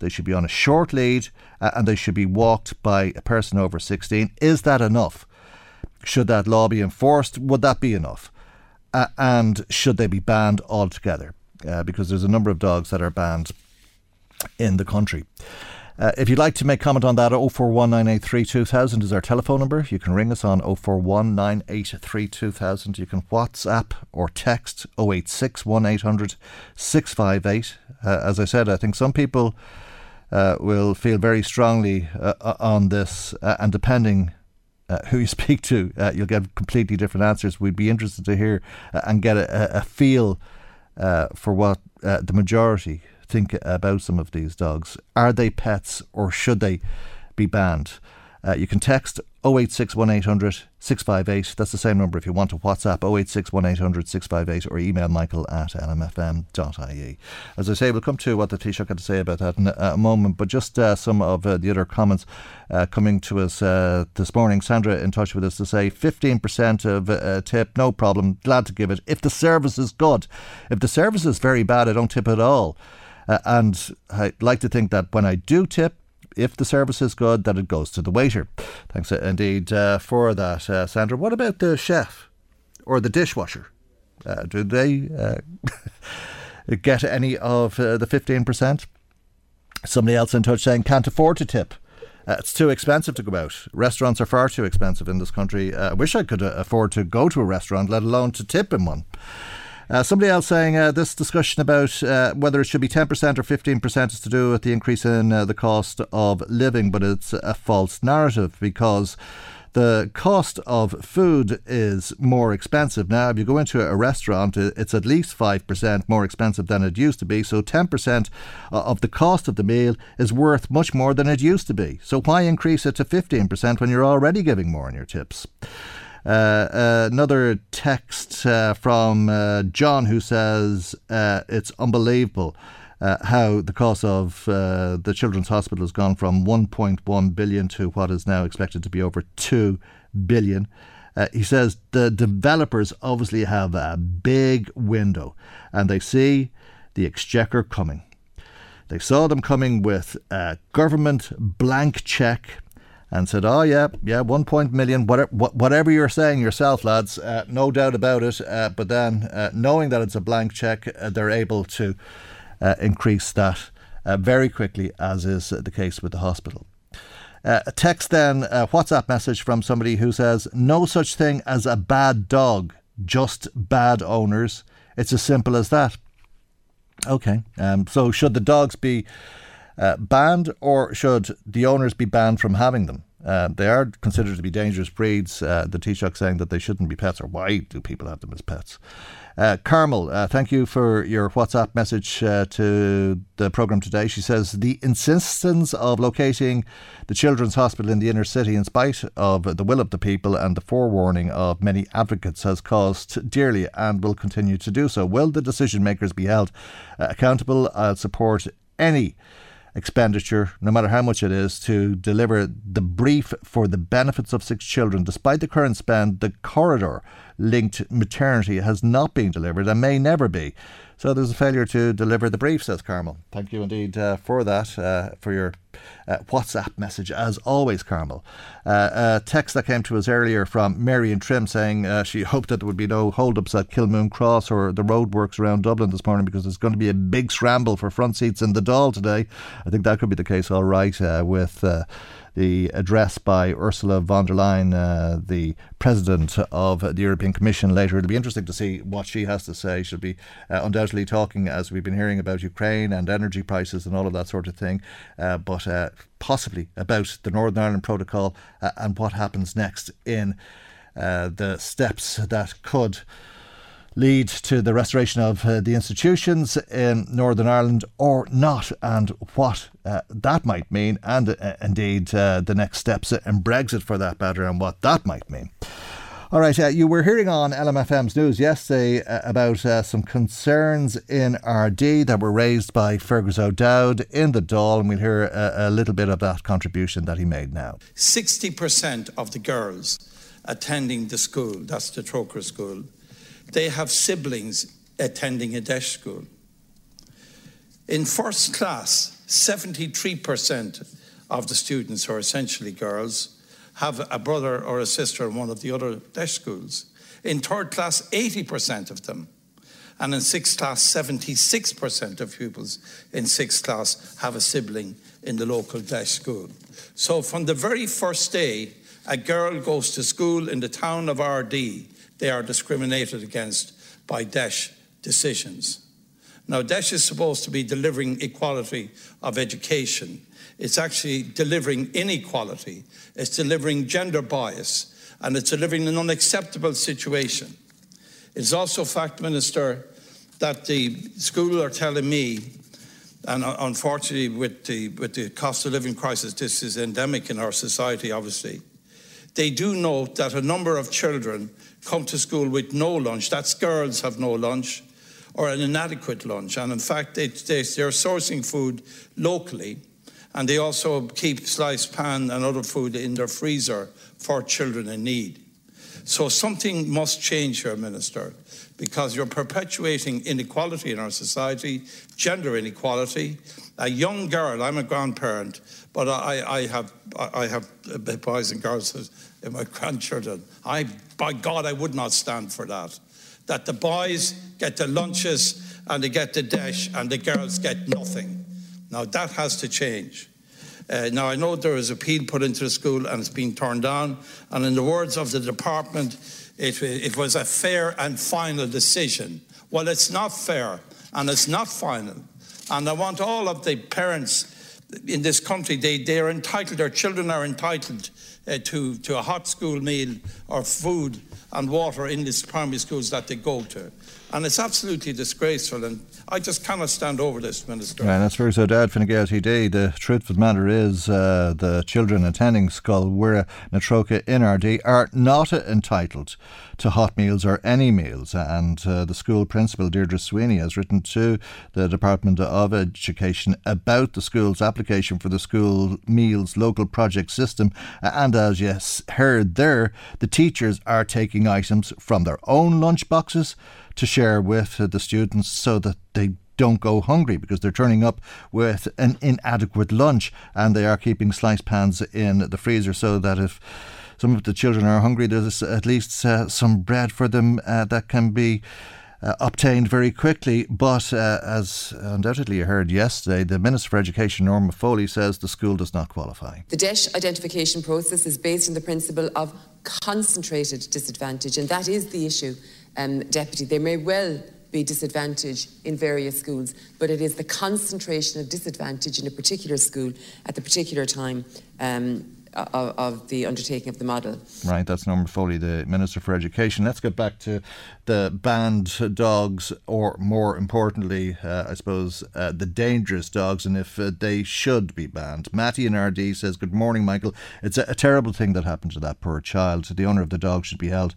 They should be on a short lead uh, and they should be walked by a person over sixteen. Is that enough? Should that law be enforced? Would that be enough? Uh, and should they be banned altogether? Uh, because there's a number of dogs that are banned in the country. Uh, if you'd like to make comment on that, oh four one nine eight three two thousand is our telephone number. You can ring us on oh four one nine eight three two thousand. You can WhatsApp or text oh eight six one eight hundred six five eight. Uh, as I said, I think some people uh, will feel very strongly uh, on this, uh, and depending uh, who you speak to, uh, you'll get completely different answers. We'd be interested to hear uh, and get a, a feel uh, for what uh, the majority think about some of these dogs. Are they pets or should they be banned? Uh, you can text oh eight six one eight hundred six five eight. That's the same number if you want to WhatsApp oh eight six one eight hundred six five eight, or email michael at l m f m dot i e. As I say, we'll come to what the Taoiseach had to say about that in a moment, but just uh, some of uh, the other comments uh, coming to us uh, this morning. Sandra in touch with us to say fifteen percent of uh, tip, no problem, glad to give it if the service is good. If the service is very bad, I don't tip at all. Uh, and I like to think that when I do tip, if the service is good, then it goes to the waiter. Thanks indeed uh, for that, uh, Sandra. What about the chef or the dishwasher? Uh, do they uh, get any of uh, the fifteen percent? Somebody else in touch saying, can't afford to tip. Uh, it's too expensive to go out. Restaurants are far too expensive in this country. Uh, I wish I could uh, afford to go to a restaurant, let alone to tip in one. Uh, somebody else saying uh, this discussion about uh, whether it should be ten percent or fifteen percent is to do with the increase in uh, the cost of living, but it's a false narrative because the cost of food is more expensive. Now, if you go into a restaurant, it's at least five percent more expensive than it used to be. So ten percent of the cost of the meal is worth much more than it used to be. So why increase it to fifteen percent when you're already giving more in your tips? Uh, uh, another text uh, from uh, John, who says uh, it's unbelievable uh, how the cost of uh, the Children's Hospital has gone from one point one billion to what is now expected to be over two billion. Uh, he says the developers obviously have a big window and they see the exchequer coming. They saw them coming with a government blank cheque and said, oh yeah, yeah, one point million, whatever, whatever you're saying yourself, lads, uh, no doubt about it. Uh, but then, uh, knowing that it's a blank cheque, uh, they're able to uh, increase that uh, very quickly, as is the case with the hospital. Uh, a text then, a WhatsApp message from somebody who says, no such thing as a bad dog, just bad owners. It's as simple as that. Okay, um, so should the dogs be Uh, banned, or should the owners be banned from having them? Uh, they are considered to be dangerous breeds. Uh, the Taoiseach saying that they shouldn't be pets, or why do people have them as pets? Uh, Carmel, uh, thank you for your WhatsApp message uh, to the programme today. She says the insistence of locating the Children's Hospital in the inner city in spite of the will of the people and the forewarning of many advocates has cost dearly and will continue to do so. Will the decision makers be held accountable? I'll support any expenditure, no matter how much it is, to deliver the brief for the benefits of six children. Despite the current spend, the corridor linked maternity has not been delivered and may never be. So there's a failure to deliver the brief, says Carmel. Thank you indeed uh, for that, uh, for your uh, WhatsApp message, as always, Carmel. Uh, a text that came to us earlier from Mary in Trim saying uh, she hoped that there would be no hold-ups at Kilmoon Cross or the roadworks around Dublin this morning, because there's going to be a big scramble for front seats in the Dáil today. I think that could be the case, all right, uh, with Uh, the address by Ursula von der Leyen, uh, the President of the European Commission, later. It'll be interesting to see what she has to say. She'll be uh, undoubtedly talking, as we've been hearing, about Ukraine and energy prices and all of that sort of thing, uh, but uh, possibly about the Northern Ireland Protocol uh, and what happens next in uh, the steps that could lead to the restoration of uh, the institutions in Northern Ireland or not, and what uh, that might mean, and uh, indeed uh, the next steps in Brexit for that matter, and what that might mean. All right, uh, you were hearing on L M F M's news yesterday uh, about uh, some concerns in R D that were raised by Fergus O'Dowd in the Dáil, and we'll hear a, a little bit of that contribution that he made now. sixty percent of the girls attending the school, that's the Troker school, they have siblings attending a deaf school. In first class, seventy-three percent of the students, who are essentially girls, have a brother or a sister in one of the other Daesh schools. In third class, eighty percent of them. And in sixth class, seventy-six percent of pupils in sixth class have a sibling in the local Daesh school. So from the very first day a girl goes to school in the town of R D, they are discriminated against by Daesh decisions. Now, Daesh is supposed to be delivering equality of education. It's actually delivering inequality. It's delivering gender bias. And it's delivering an unacceptable situation. It's also a fact, Minister, that the schools are telling me, and unfortunately with the, with the cost of living crisis, this is endemic in our society, obviously. They do note that a number of children come to school with no lunch. That's girls have no lunch, or an inadequate lunch. And in fact, they, they, they're sourcing food locally, and they also keep sliced pan and other food in their freezer for children in need. So something must change here, Minister, because you're perpetuating inequality in our society, gender inequality. A young girl, I'm a grandparent, but I, I have I have boys and girls in my grandchildren. I, by God, I would not stand for that. That the boys get the lunches and they get the Daesh and the girls get nothing. Now, that has to change. Uh, now, I know there is appeal put into the school and it's been turned down. And in the words of the department, it, it was a fair and final decision. Well, it's not fair and it's not final. And I want all of the parents in this country, they, they are entitled, their children are entitled uh, to, to a hot school meal or food and water in these primary schools that they go to. And it's absolutely disgraceful, and I just cannot stand over this, Minister. Yeah, and as far as Dáil Fine Gael today, the truth of the matter is uh, the children attending Scoil, Wirra, Natroca in R D are not entitled to hot meals or any meals. And uh, the school principal, Deirdre Sweeney, has written to the Department of Education about the school's application for the school meals local project system. And as you heard there, the teachers are taking items from their own lunch boxes to share with the students so that they don't go hungry, because they're turning up with an inadequate lunch, and they are keeping slice pans in the freezer so that if some of the children are hungry, there's at least uh, some bread for them uh, that can be Uh, obtained very quickly. But uh, as undoubtedly you heard yesterday, the Minister for Education, Norma Foley, says the school does not qualify. The Daesh identification process is based on the principle of concentrated disadvantage, and that is the issue, um, Deputy. There may well be disadvantage in various schools, but it is the concentration of disadvantage in a particular school at the particular time um, Of, of the undertaking of the model. Right, that's Norma Foley, the Minister for Education. Let's get back to the banned dogs, or more importantly, uh, I suppose, uh, the dangerous dogs, and if uh, they should be banned. Matty in R D says, good morning, Michael. It's a, a terrible thing that happened to that poor child. The owner of the dog should be held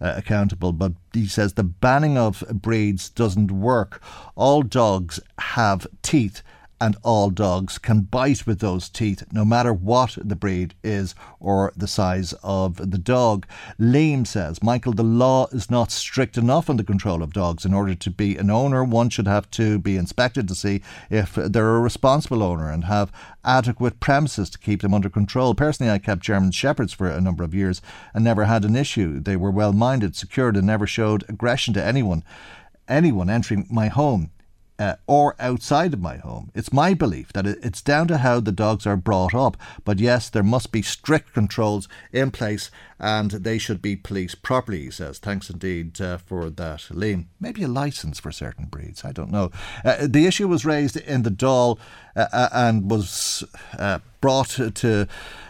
uh, accountable, but he says the banning of breeds doesn't work. All dogs have teeth, and all dogs can bite with those teeth, no matter what the breed is or the size of the dog. Liam says, Michael, the law is not strict enough on the control of dogs. In order to be an owner, one should have to be inspected to see if they're a responsible owner and have adequate premises to keep them under control. Personally, I kept German Shepherds for a number of years and never had an issue. They were well-minded, secured, and never showed aggression to anyone, anyone entering my home. Uh, or outside of my home. It's my belief that it's down to how the dogs are brought up. But yes, there must be strict controls in place and they should be policed properly, he says. Thanks indeed uh, for that, Liam. Maybe a licence for certain breeds, I don't know. Uh, the issue was raised in the Dáil uh, and was uh, brought to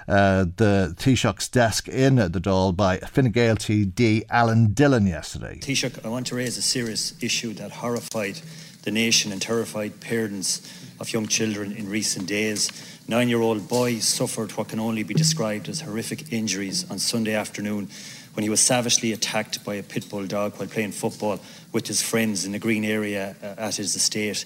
uh, the Taoiseach's desk in the Dáil by Fine Gael T D Alan Dillon yesterday. Taoiseach, I want to raise a serious issue that horrified the nation and terrified parents of young children in recent days. Nine-year-old boy suffered what can only be described as horrific injuries on Sunday afternoon when he was savagely attacked by a pit bull dog while playing football with his friends in the green area at his estate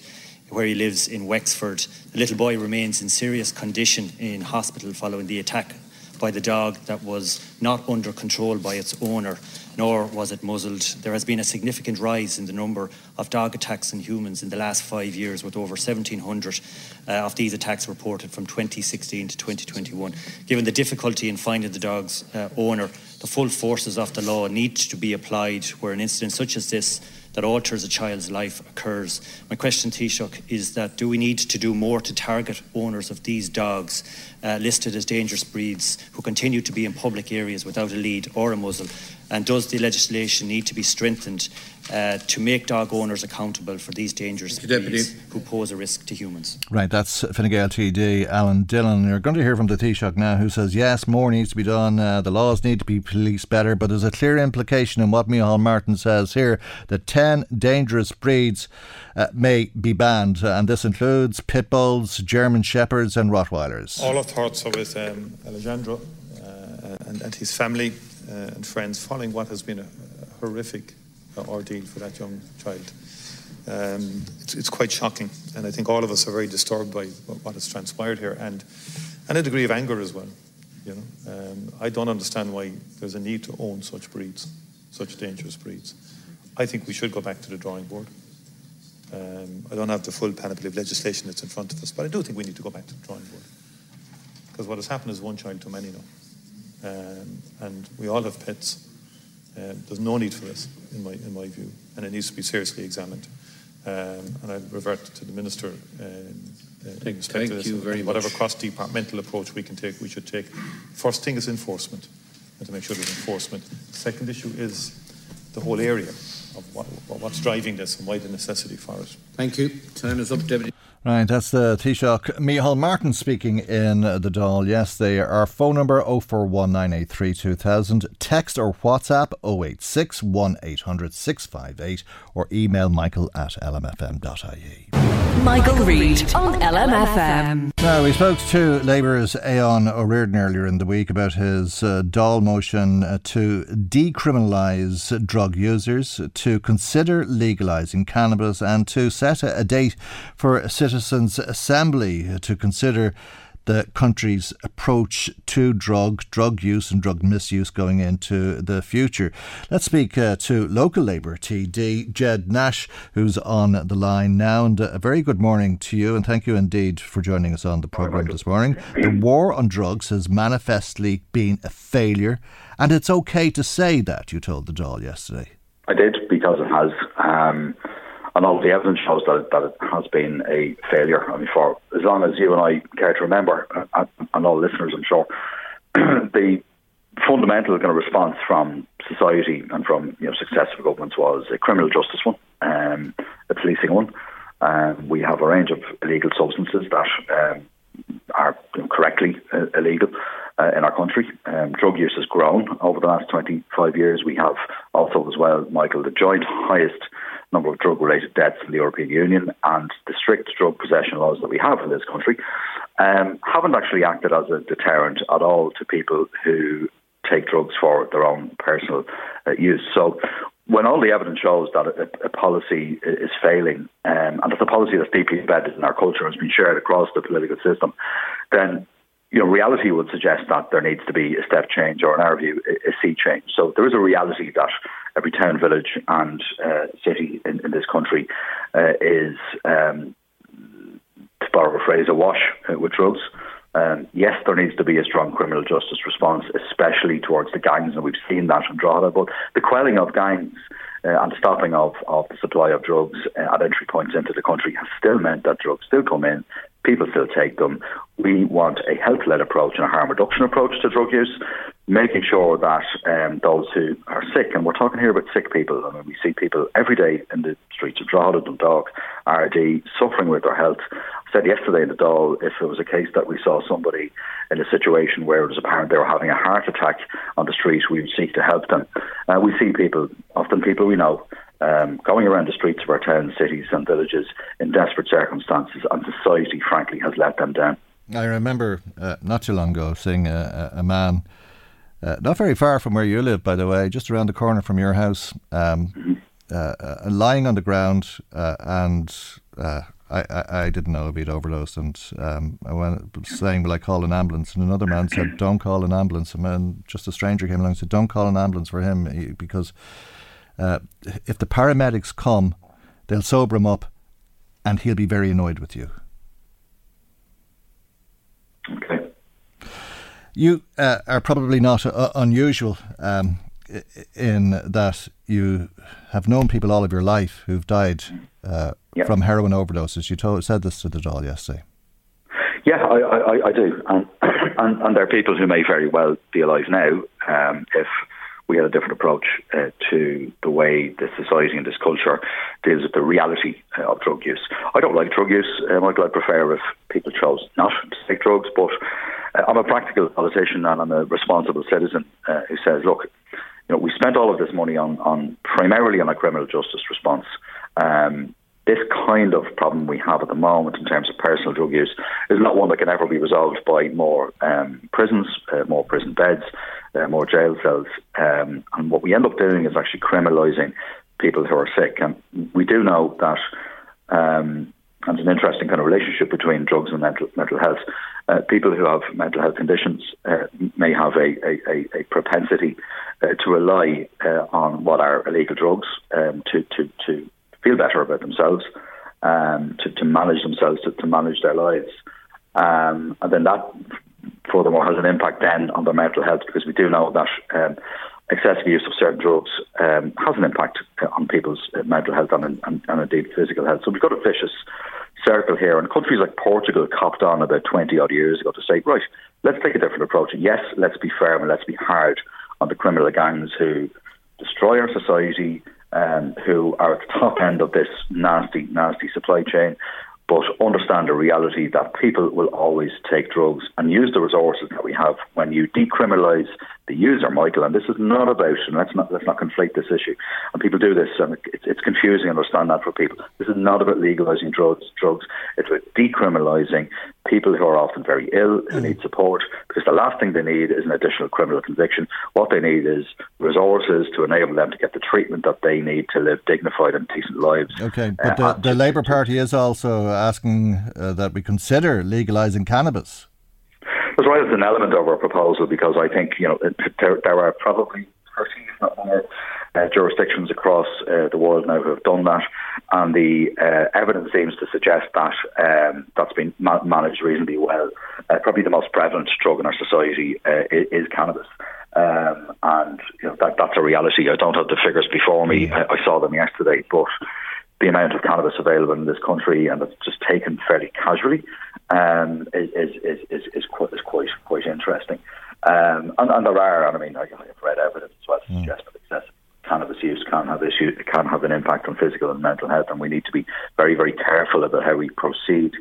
where he lives in Wexford. The little boy remains in serious condition in hospital following the attack by the dog that was not under control by its owner, nor was it muzzled. There has been a significant rise in the number of dog attacks on humans in the last five years, with over seventeen hundred uh, of these attacks reported from twenty sixteen to twenty twenty-one. Given the difficulty in finding the dog's uh, owner, the full forces of the law need to be applied where an incident such as this that alters a child's life occurs. My question, Taoiseach, is that do we need to do more to target owners of these dogs uh, listed as dangerous breeds who continue to be in public areas without a lead or a muzzle? And does the legislation need to be strengthened uh, to make dog owners accountable for these dangerous breeds who pose a risk to humans? Right, that's Fine Gael T D, Alan Dillon. You're going to hear from the Taoiseach now, who says, yes, more needs to be done. Uh, the laws need to be policed better, but there's a clear implication in what Micheál Martin says here, that ten dangerous breeds uh, may be banned, and this includes pit bulls, German shepherds and Rottweilers. All I've heard so is um, Alejandro uh, and, and his family Uh, and friends following what has been a, a horrific uh, ordeal for that young child. Um, it's, it's quite shocking, and I think all of us are very disturbed by what has transpired here, and, and a degree of anger as well. You know, um, I don't understand why there's a need to own such breeds, such dangerous breeds. I think we should go back to the drawing board. Um, I don't have the full panoply of legislation that's in front of us, but I do think we need to go back to the drawing board, because what has happened is one child too many now. Um, and we all have pets. Uh, there's no need for this, in my in my view, and it needs to be seriously examined. Um, and I revert to the minister. Um, uh, thank in respect thank to this you and very whatever much. Whatever cross-departmental approach we can take, we should take. First thing is enforcement, and to make sure there's enforcement. The second issue is the whole area of what, what's driving this and why the necessity for it. Thank you. Time is up, Deputy. Right, that's the Taoiseach Micheál Martin speaking in the Dáil. Yes, they are. Phone number oh four one nine eight three two thousand, text or WhatsApp oh eight six one eight hundred six five eight, or email michael at l m f m dot i e. Michael Reid on L M F M. Now, we spoke to Labour's Éowyn O'Riordan earlier in the week about his uh, Dáil motion to decriminalise drug users, to consider legalising cannabis, and to set a, a date for Citizens' Assembly to consider the country's approach to drug, drug use and drug misuse going into the future. Let's speak uh, to local Labour T D, Ged Nash, who's on the line now. And a very good morning to you, and thank you indeed for joining us on the programme this morning. The war on drugs has manifestly been a failure, and it's okay to say that, you told the Dáil yesterday. I did, because it has. Um And all the evidence shows that it, that it has been a failure. I mean, for as long as you and I care to remember, and all listeners, I'm sure, the fundamental kind of response from society and from, you know, successive governments was a criminal justice one, um, a policing one. Um, we have a range of illegal substances that um, are correctly uh, illegal uh, in our country. Um, drug use has grown over the last twenty-five years. We have also, as well, Michael, the joint highest number of drug-related deaths in the European Union, and the strict drug possession laws that we have in this country um, haven't actually acted as a deterrent at all to people who take drugs for their own personal uh, use. So when all the evidence shows that a, a policy is failing, um, and it's a policy that's deeply embedded in our culture and has been shared across the political system, then, you know, reality would suggest that there needs to be a step change, or in our view, a, a sea change. So there is a reality that every town, village and uh, city in, in this country uh, is, um, to borrow a phrase, awash uh, with drugs. Um, yes, there needs to be a strong criminal justice response, especially towards the gangs, and we've seen that in Drogheda, but the quelling of gangs Uh, and the stopping of, of the supply of drugs uh, at entry points into the country has still meant that drugs still come in, people still take them. We want a health-led approach and a harm reduction approach to drug use, making sure that um, those who are sick, and we're talking here about sick people, I mean, we see people every day in the streets of Drogheda, Dundalk, R D, suffering with their health. I said yesterday in the Dáil, if it was a case that we saw somebody in a situation where it was apparent they were having a heart attack on the street, we would seek to help them. Uh, we see people, often people we know, um, going around the streets of our towns, cities and villages in desperate circumstances, and society, frankly, has let them down. I remember uh, not too long ago seeing a, a man, uh, not very far from where you live, by the way, just around the corner from your house, um, mm-hmm. uh, uh, lying on the ground uh, and uh, I, I, I didn't know if he'd overdosed. And um, I went saying, will I call an ambulance? And another man said, don't call an ambulance. And then just a stranger came along and said, don't call an ambulance for him, because uh, if the paramedics come, they'll sober him up and he'll be very annoyed with you. Okay. You uh, are probably not uh, unusual um, in that you have known people all of your life who've died uh, yep. from heroin overdoses. You told, said this to the Dáil yesterday. Yeah, I, I, I do. And, and, and there are people who may very well be alive now um, if we had a different approach uh, to the way this society and this culture deals with the reality uh, of drug use. I don't like drug use, uh, Michael. I prefer if people chose not to take drugs, but uh, I'm a practical politician and I'm a responsible citizen uh, who says, look, you know, we spent all of this money on, on primarily on a criminal justice response. Um, this kind of problem we have at the moment in terms of personal drug use is not one that can ever be resolved by more um, prisons, uh, more prison beds, uh, more jail cells. Um, and what we end up doing is actually criminalising people who are sick. And we do know that um, there's an interesting kind of relationship between drugs and mental mental health. Uh, people who have mental health conditions uh, may have a, a, a propensity uh, to rely uh, on what are illegal drugs um, to to to feel better about themselves, um, to, to manage themselves, to, to manage their lives. Um, and then that, furthermore, has an impact then on their mental health, because we do know that um, excessive use of certain drugs um, has an impact on people's mental health and, and, and indeed physical health. So we've got a vicious circle here. And countries like Portugal copped on about twenty-odd years ago to say, right, let's take a different approach. And yes, let's be firm and let's be hard on the criminal gangs who destroy our society, Um, who are at the top end of this nasty, nasty supply chain, but understand the reality that people will always take drugs and use the resources that we have. When you decriminalise the user, Michael, and this is not about, and let's not let's not conflate this issue. And people do this, and it's, it's confusing. I understand that for people. This is not about legalising drugs. Drugs. It's about decriminalising people who are often very ill, who need support, because the last thing they need is an additional criminal conviction. What they need is resources to enable them to get the treatment that they need to live dignified and decent lives. Okay, but the, uh, the Labour Party is also asking uh, that we consider legalising cannabis. That's right, it's an element of our proposal, because I think, you know, there, there are probably thirty, if not more, Uh, jurisdictions across uh, the world now who have done that, and the uh, evidence seems to suggest that um, that's been ma- managed reasonably well. Uh, probably the most prevalent drug in our society uh, is, is cannabis, um, and you know, that, that's a reality. I don't have the figures before me. I, I saw them yesterday, but the amount of cannabis available in this country, and it's just taken fairly casually, um, is, is, is, is quite is quite quite interesting. Um, and, and there are, and I mean, I have read evidence as well to suggest that excessive cannabis use can have issues, it can have an impact on physical and mental health, and we need to be very, very careful about how we proceed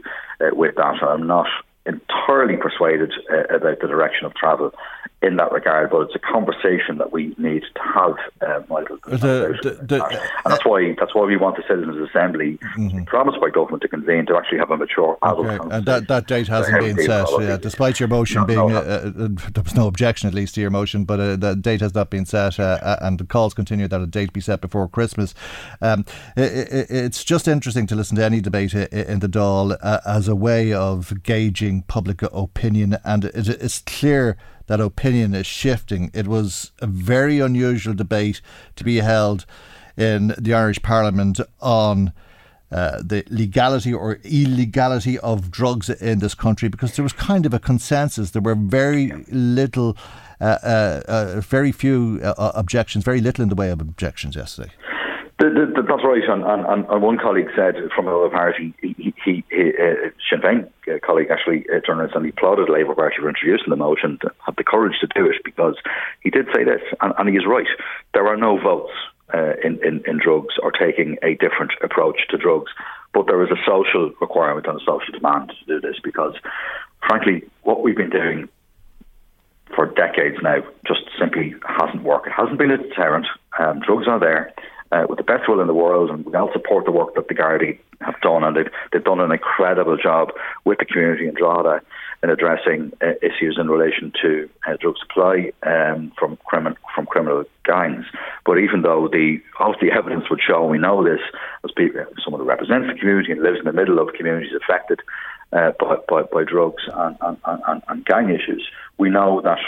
uh, with that. I'm not entirely persuaded uh, about the direction of travel in that regard, but it's a conversation that we need to have, uh, Michael. The, the, the, and that's why that's why we want the Citizens' Assembly, mm-hmm. promised by government, to convene to actually have a mature adult okay. conversation. And that, that date hasn't been set, yeah, despite your motion no, being, no, uh, no. Uh, there was no objection at least to your motion, but uh, the date has not been set, uh, and the calls continue that a date be set before Christmas. Um, it, it, it's just interesting to listen to any debate in the Dáil uh, as a way of gauging public opinion, and it, it's clear that opinion is shifting. It was a very unusual debate to be held in the Irish Parliament on uh, the legality or illegality of drugs in this country, because there was kind of a consensus. There were very little, uh, uh, uh, very few uh, objections, very little in the way of objections yesterday. The, the, the, that's right, and, and, and one colleague said from another party, he, he, he, uh, Sinn Féin uh, colleague actually uh, turned around and he applauded Labour Party for introducing the motion, to have the courage to do it, because he did say this, and, and he is right, there are no votes uh, in, in, in drugs or taking a different approach to drugs, but there is a social requirement and a social demand to do this, because frankly, what we've been doing for decades now just simply hasn't worked. It hasn't been a deterrent, um, drugs are there, Uh, with the best will in the world, and we all support the work that the Gardaí have done, and they've, they've done an incredible job with the community in Drogheda. in addressing uh, issues in relation to uh, drug supply um, from, crimin- from criminal gangs. But even though the obviously evidence would show, we know this, as people, someone who represents the community and lives in the middle of communities affected uh, by, by, by drugs and, and, and, and gang issues, we know that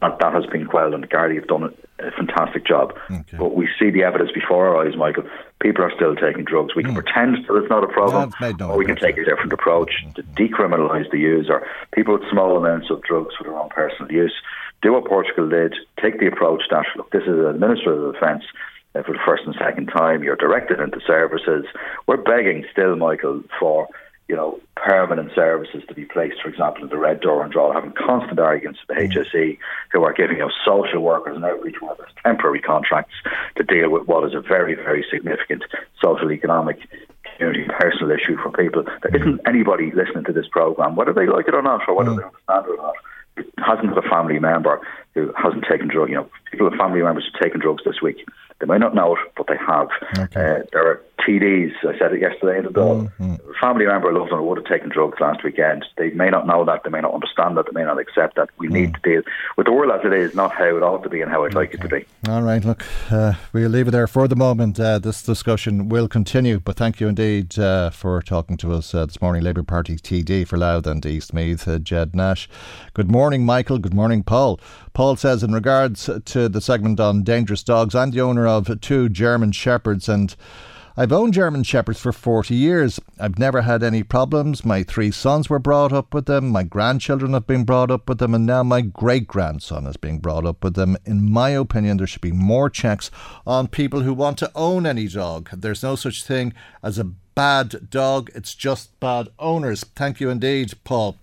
And that has been quelled, and the Gardaí have done a fantastic job. Okay. But we see the evidence before our eyes, Michael. People are still taking drugs. We can mm. pretend that it's not a problem, no, no or we can take a different approach mm-hmm. to decriminalise the user. People with small amounts of drugs for their own personal use. Do what Portugal did. Take the approach that, look, this is an administrative offence. Uh, for the first and second time, you're directed into services. We're begging still, Michael, for... you know, permanent services to be placed, for example, at the Red Door and Draw, having constant arguments with the H S E, who are giving us social workers and outreach workers temporary contracts to deal with what is a very, very significant social, economic, community, personal issue for people. There isn't anybody listening to this programme, whether they like it or not, or whether they understand it or not, who hasn't got a family member who hasn't taken drugs. You know, people with family members who've taken drugs this week. They may not know it, but they have. Okay. Uh, there are T Ds, I said it yesterday in the Dáil. Mm-hmm. A family member or loved one would have taken drugs last weekend. They may not know that, they may not understand that, they may not accept that. We mm. need to deal with the world as it is, not how it ought to be and how I'd okay. like it to be. All right, look, uh, we'll leave it there for the moment. Uh, this discussion will continue, but thank you indeed uh, for talking to us uh, this morning. Labour Party T D for Louth and Eastmeath, uh, Ged Nash. Good morning, Michael. Good morning, Paul. Paul says, in regards to the segment on dangerous dogs, I'm the owner of two German Shepherds, and I've owned German Shepherds for forty years. I've never had any problems. My three sons were brought up with them. My grandchildren have been brought up with them. And now my great-grandson is being brought up with them. In my opinion, there should be more checks on people who want to own any dog. There's no such thing as a bad dog. It's just bad owners. Thank you indeed, Paul.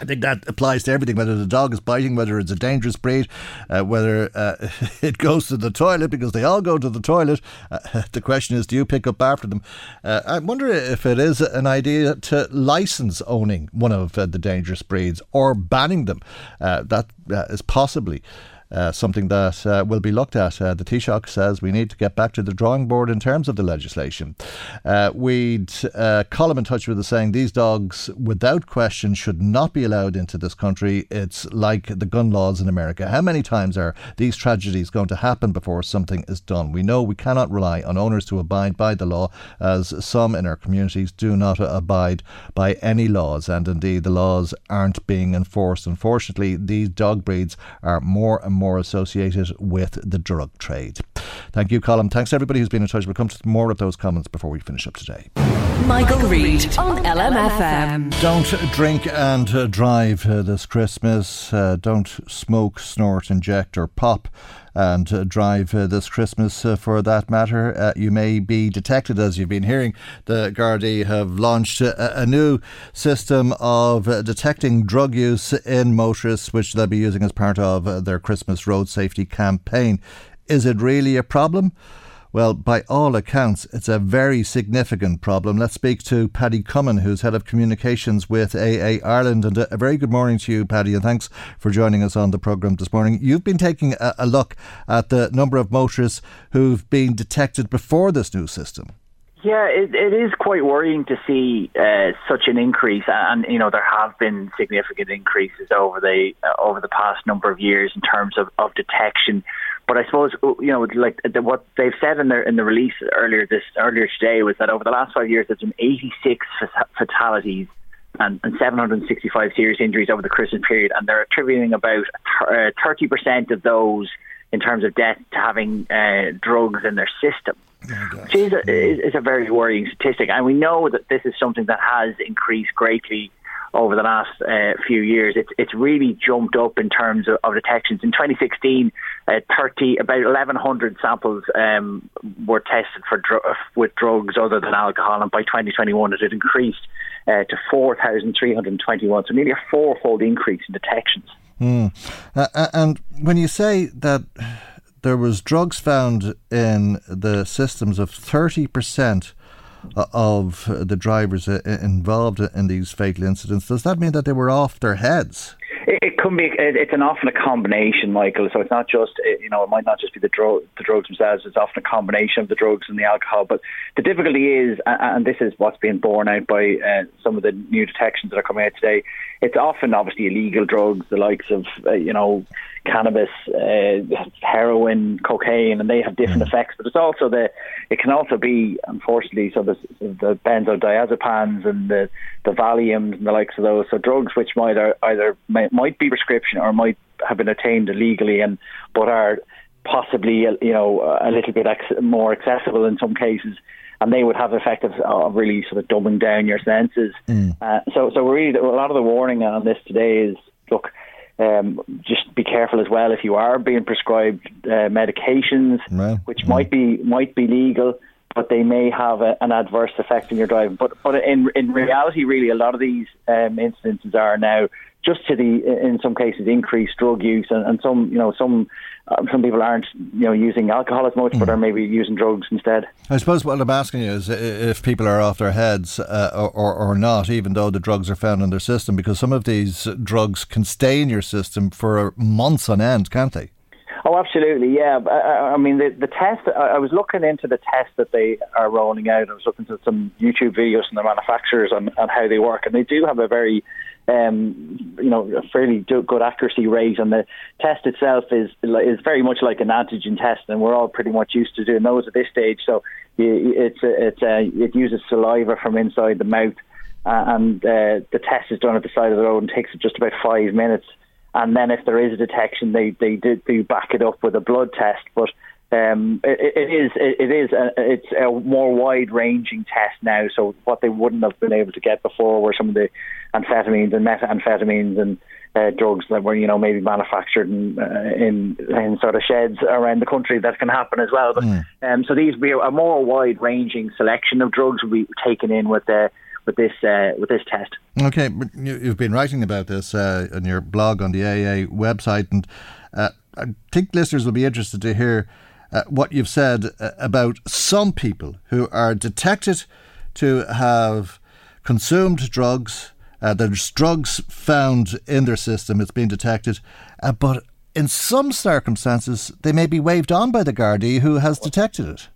I think that applies to everything, whether the dog is biting, whether it's a dangerous breed, uh, whether uh, it goes to the toilet, because they all go to the toilet. Uh, the question is, do you pick up after them? Uh, I wonder if it is an idea to license owning one of uh, the dangerous breeds or banning them. Uh, that uh, is possibly... Uh, something that uh, will be looked at. Uh, the Taoiseach says we need to get back to the drawing board in terms of the legislation. Uh, we'd uh, Colm in touch with us saying these dogs, without question, should not be allowed into this country. It's like the gun laws in America. How many times are these tragedies going to happen before something is done? We know we cannot rely on owners to abide by the law, as some in our communities do not abide by any laws, and indeed the laws aren't being enforced. Unfortunately, these dog breeds are more and more more associated with the drug trade. Thank you, Colm. Thanks to everybody who's been in touch. We'll come to more of those comments before we finish up today. Michael Reid on L M F M. Don't drink and uh, drive uh, this Christmas. Uh, don't smoke, snort, inject or pop and uh, drive uh, this Christmas uh, for that matter. Uh, you may be detected, as you've been hearing. The Gardaí have launched a, a new system of uh, detecting drug use in motorists, which they'll be using as part of uh, their Christmas road safety campaign. Is it really a problem? Well, by all accounts, it's a very significant problem. Let's speak to Paddy Cummin, who's Head of Communications with A A Ireland. And a very good morning to you, Paddy, and thanks for joining us on the programme this morning. You've been taking a, a look at the number of motorists who've been detected before this new system. Yeah, it, it is quite worrying to see uh, such an increase, and you know there have been significant increases over the uh, over the past number of years in terms of, of detection. But I suppose you know, like the, what they've said in their in the release earlier this earlier today was that over the last five years, there's been eighty-six fatalities and, and seven hundred sixty-five serious injuries over the Christmas period, and they're attributing about thirty percent of those, in terms of death, to having uh, drugs in their system. Oh, which is a, is a very worrying statistic, and we know that this is something that has increased greatly over the last uh, few years. It's it's really jumped up in terms of, of detections. In twenty sixteen, uh, thirty about eleven hundred samples um, were tested for dr- with drugs other than alcohol, and by twenty twenty-one, it had increased uh, to four thousand three hundred twenty-one, so nearly a fourfold increase in detections. Mm. Uh, and when you say that there was drugs found in the systems of thirty percent of the drivers involved in these fatal incidents, does that mean that they were off their heads? It can be. It's an often a combination, Michael. So it's not just, you know, it might not just be the drug, the drugs themselves. It's often a combination of the drugs and the alcohol. But the difficulty is, and this is what's being borne out by uh, some of the new detections that are coming out today. It's often obviously illegal drugs, the likes of uh, you know, cannabis, uh, heroin, cocaine, and they have different mm. effects. But it's also the. It can also be, unfortunately, so the, the benzodiazepines and the the Valiums and the likes of those. So drugs which might are either might, might be prescription or might have been obtained illegally, and but are possibly, you know, a little bit ex- more accessible in some cases. And they would have effect of uh, really sort of dumbing down your senses. Mm. Uh, so, so really, a lot of the warning on this today is, look, um, just be careful as well if you are being prescribed uh, medications, right. which mm. might be might be legal, but they may have a, an adverse effect on your driving. But, but in in reality, really, a lot of these um, incidences are now just to the, in some cases, increased drug use, and, and some, you know, some. Some people aren't, you know, using alcohol as much, but are maybe using drugs instead. I suppose what I'm asking you is if people are off their heads uh, or or not, even though the drugs are found in their system, because some of these drugs can stay in your system for months on end, can't they? Oh, absolutely, yeah. I, I mean, the, the test, I was looking into the test that they are rolling out. I was looking at some YouTube videos from the manufacturers on, on how they work, and they do have a very... Um, you know, a fairly good accuracy rate, and the test itself is is very much like an antigen test, and we're all pretty much used to doing those at this stage. So it's it's uh, it uses saliva from inside the mouth, uh, and uh, the test is done at the side of the road and takes just about five minutes. And then if there is a detection, they they do back it up with a blood test, but. Um, it, it is. It is. A, it's a more wide-ranging test now. So what they wouldn't have been able to get before were some of the amphetamines and methamphetamines and uh, drugs that were, you know, maybe manufactured in, uh, in in sort of sheds around the country. That can happen as well. But mm. um, so these be a more wide-ranging selection of drugs will be taken in with the. Uh, With this, uh, with this test. Okay, you've been writing about this uh, on your blog on the A A website, and uh, I think listeners will be interested to hear uh, what you've said about some people who are detected to have consumed drugs. Uh, there's drugs found in their system; it's been detected, uh, but in some circumstances, they may be waved on by the Gardaí who has detected it.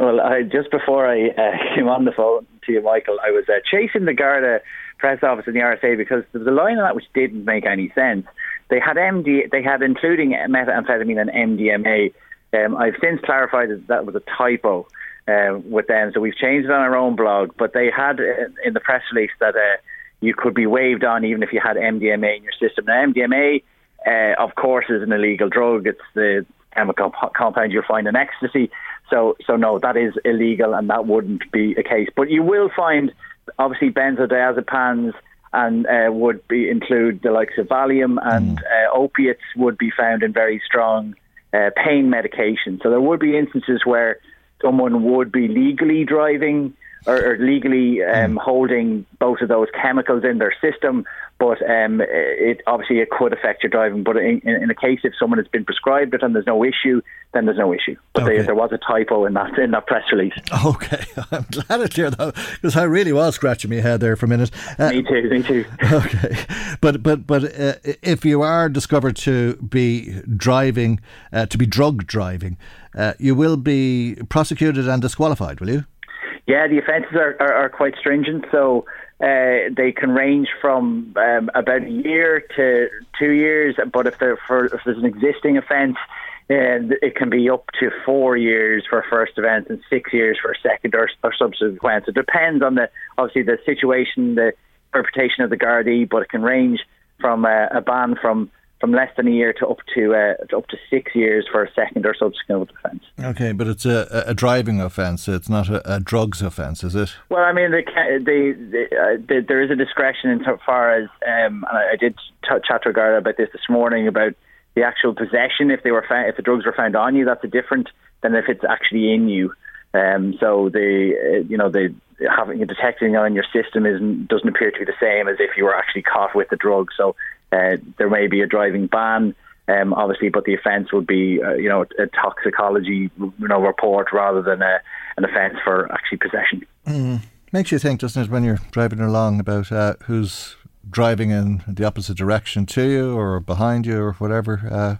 Well, I, just before I uh, came on the phone to you, Michael, I was uh, chasing the Garda press office in the R S A because there was a line on that which didn't make any sense. They had M D, they had including methamphetamine and M D M A. Um, I've since clarified that that was a typo uh, with them, so we've changed it on our own blog. But they had uh, in the press release that uh, you could be waived on even if you had M D M A in your system. Now, M D M A, uh, of course, is an illegal drug. It's the chemical compound you'll find in ecstasy. So, so no, that is illegal, and that wouldn't be a case. But you will find, obviously, benzodiazepines and uh, would be include the likes of Valium, and mm. uh, opiates would be found in very strong uh, pain medication. So there would be instances where someone would be legally driving or, or legally um, mm. holding both of those chemicals in their system. But um, it obviously it could affect your driving. But in, in, in a case if someone has been prescribed it and there's no issue, then there's no issue. But okay. they, there was a typo in that in that press release. Okay, I'm glad it's here though, because I really was scratching my head there for a minute. Uh, me too, me too. Okay, but but but uh, if you are discovered to be driving, uh, to be drug driving, uh, you will be prosecuted and disqualified, will you? Yeah, the offences are, are, are quite stringent. So. Uh, they can range from um, about a year to two years, but if, for, if there's an existing offence, uh, it can be up to four years for a first offence and six years for a second or, or subsequent. It depends on the obviously the situation, the interpretation of the Gardaí, but it can range from uh, a ban from. From less than a year to up to uh, to up to six years for a second or subsequent offence. Okay, but it's a, a driving offence. It's not a, a drugs offence, is it? Well, I mean, they can, they, they, uh, they, there is a discretion in so far as um, and I, I did t- chat to a Garda about this this morning about the actual possession. If they were found, if the drugs were found on you, that's a different than if it's actually in you. Um, so the uh, you know the having detecting it in your system isn't doesn't appear to be the same as if you were actually caught with the drug. So. Uh, there may be a driving ban, um, obviously, but the offence would be, uh, you know, a toxicology, you know, report rather than a, an offence for actually possession. Mm. Makes you think, doesn't it, when you're driving along about uh, who's driving in the opposite direction to you or behind you or whatever. Uh,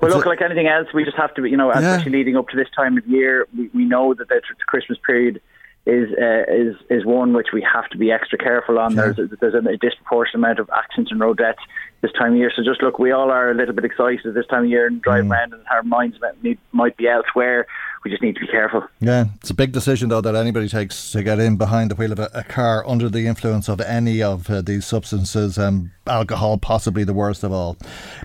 well, look, it, like anything else, we just have to, you know, especially yeah. leading up to this time of year, we, we know that the Christmas period is uh, is is one which we have to be extra careful on. Sure. There's, a, there's a disproportionate amount of accidents and road deaths this time of year. So just look, we all are a little bit excited this time of year and driving mm. around, and our minds might, might be elsewhere. We just need to be careful. Yeah, it's a big decision though that anybody takes to get in behind the wheel of a, a car under the influence of any of uh, these substances, and um, alcohol possibly the worst of all.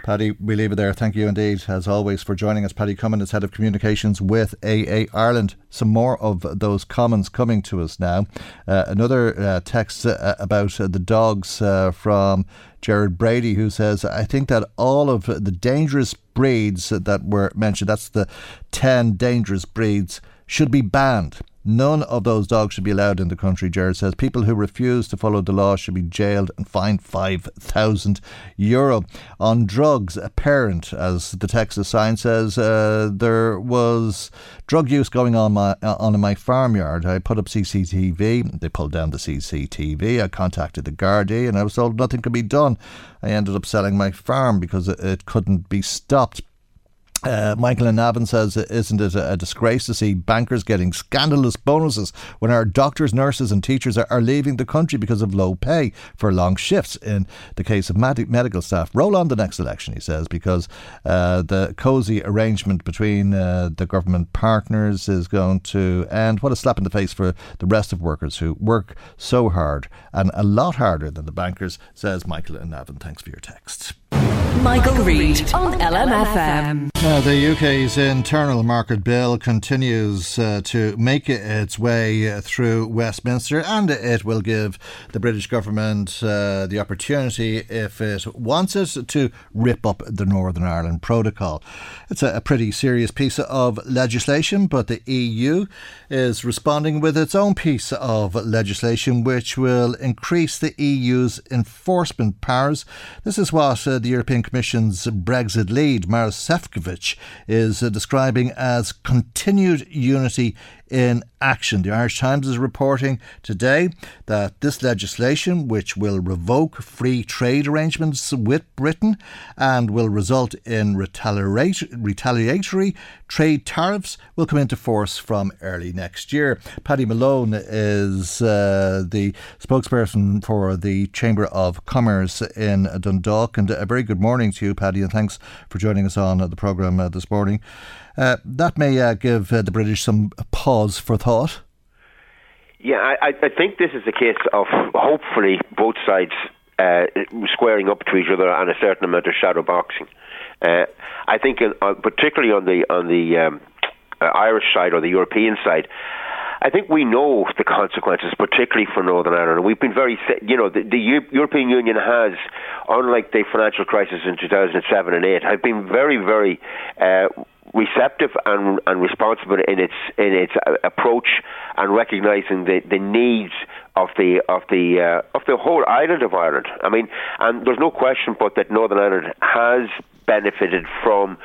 Paddy, we leave it there. Thank you indeed, as always, for joining us. Paddy Cummin is Head of Communications with A A Ireland. Some more of those comments coming to us now. Uh, another uh, text uh, about uh, the dogs uh, from Gerard Brady, who says, I think that all of the dangerous breeds that were mentioned, that's the ten dangerous breeds, should be banned. None of those dogs should be allowed in the country, Gerard says. People who refuse to follow the law should be jailed and fined five thousand euro. On drugs, apparent, as the Texas sign says, uh, there was drug use going on my, uh, on in my farmyard. I put up C C T V. They pulled down the C C T V. I contacted the Gardaí and I was told nothing could be done. I ended up selling my farm because it, it couldn't be stopped. Uh, Michael in Navan says, isn't it a disgrace to see bankers getting scandalous bonuses when our doctors, nurses and teachers are, are leaving the country because of low pay for long shifts in the case of med- medical staff? Roll on the next election, he says, because uh, the cosy arrangement between uh, the government partners is going to end. What a slap in the face for the rest of workers who work so hard and a lot harder than the bankers, says Michael in Navan. Thanks for your text. Michael, Michael Reid on L M F M. Now, the U K's internal market bill continues uh, to make its way uh, through Westminster, and it will give the British government uh, the opportunity, if it wants it, to rip up the Northern Ireland Protocol. It's a, a pretty serious piece of legislation, but the E U is responding with its own piece of legislation, which will increase the E U's enforcement powers. This is what uh, the European Commission's Brexit lead, Maros Šefčovič, is uh, describing as continued unity in action. The Irish Times is reporting today that this legislation, which will revoke free trade arrangements with Britain and will result in retaliatory, retaliatory trade tariffs, will come into force from early next year. Paddy Malone is uh, the spokesperson for the Chamber of Commerce in Dundalk, and a very good morning to you, Paddy, and thanks for joining us on the programme uh, this morning. Uh, that may uh, give uh, the British some pause for thought. Yeah, I, I think this is a case of hopefully both sides uh, squaring up to each other on a certain amount of shadow boxing. Uh, I think, in, uh, particularly on the on the um, uh, Irish side or the European side, I think we know the consequences, particularly for Northern Ireland. We've been very, you know, the, the European Union has, unlike the financial crisis in two thousand seven and eight, have been very, very. Uh, receptive and, and responsible in its in its approach and recognising the, the needs of the of the uh, of the whole island of Ireland. I mean, and there's no question but that Northern Ireland has benefited from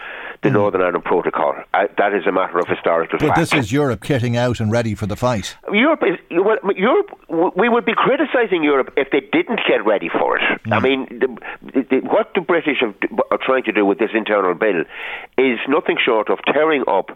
the mm. Northern Ireland Protocol. Uh, that is a matter of historical but fact. But this is Europe kitting out and ready for the fight. Europe is well, Europe. We would be criticising Europe if they didn't get ready for it. Mm. I mean, the, the, what the British have, are trying to do with this internal bill is nothing short of tearing up,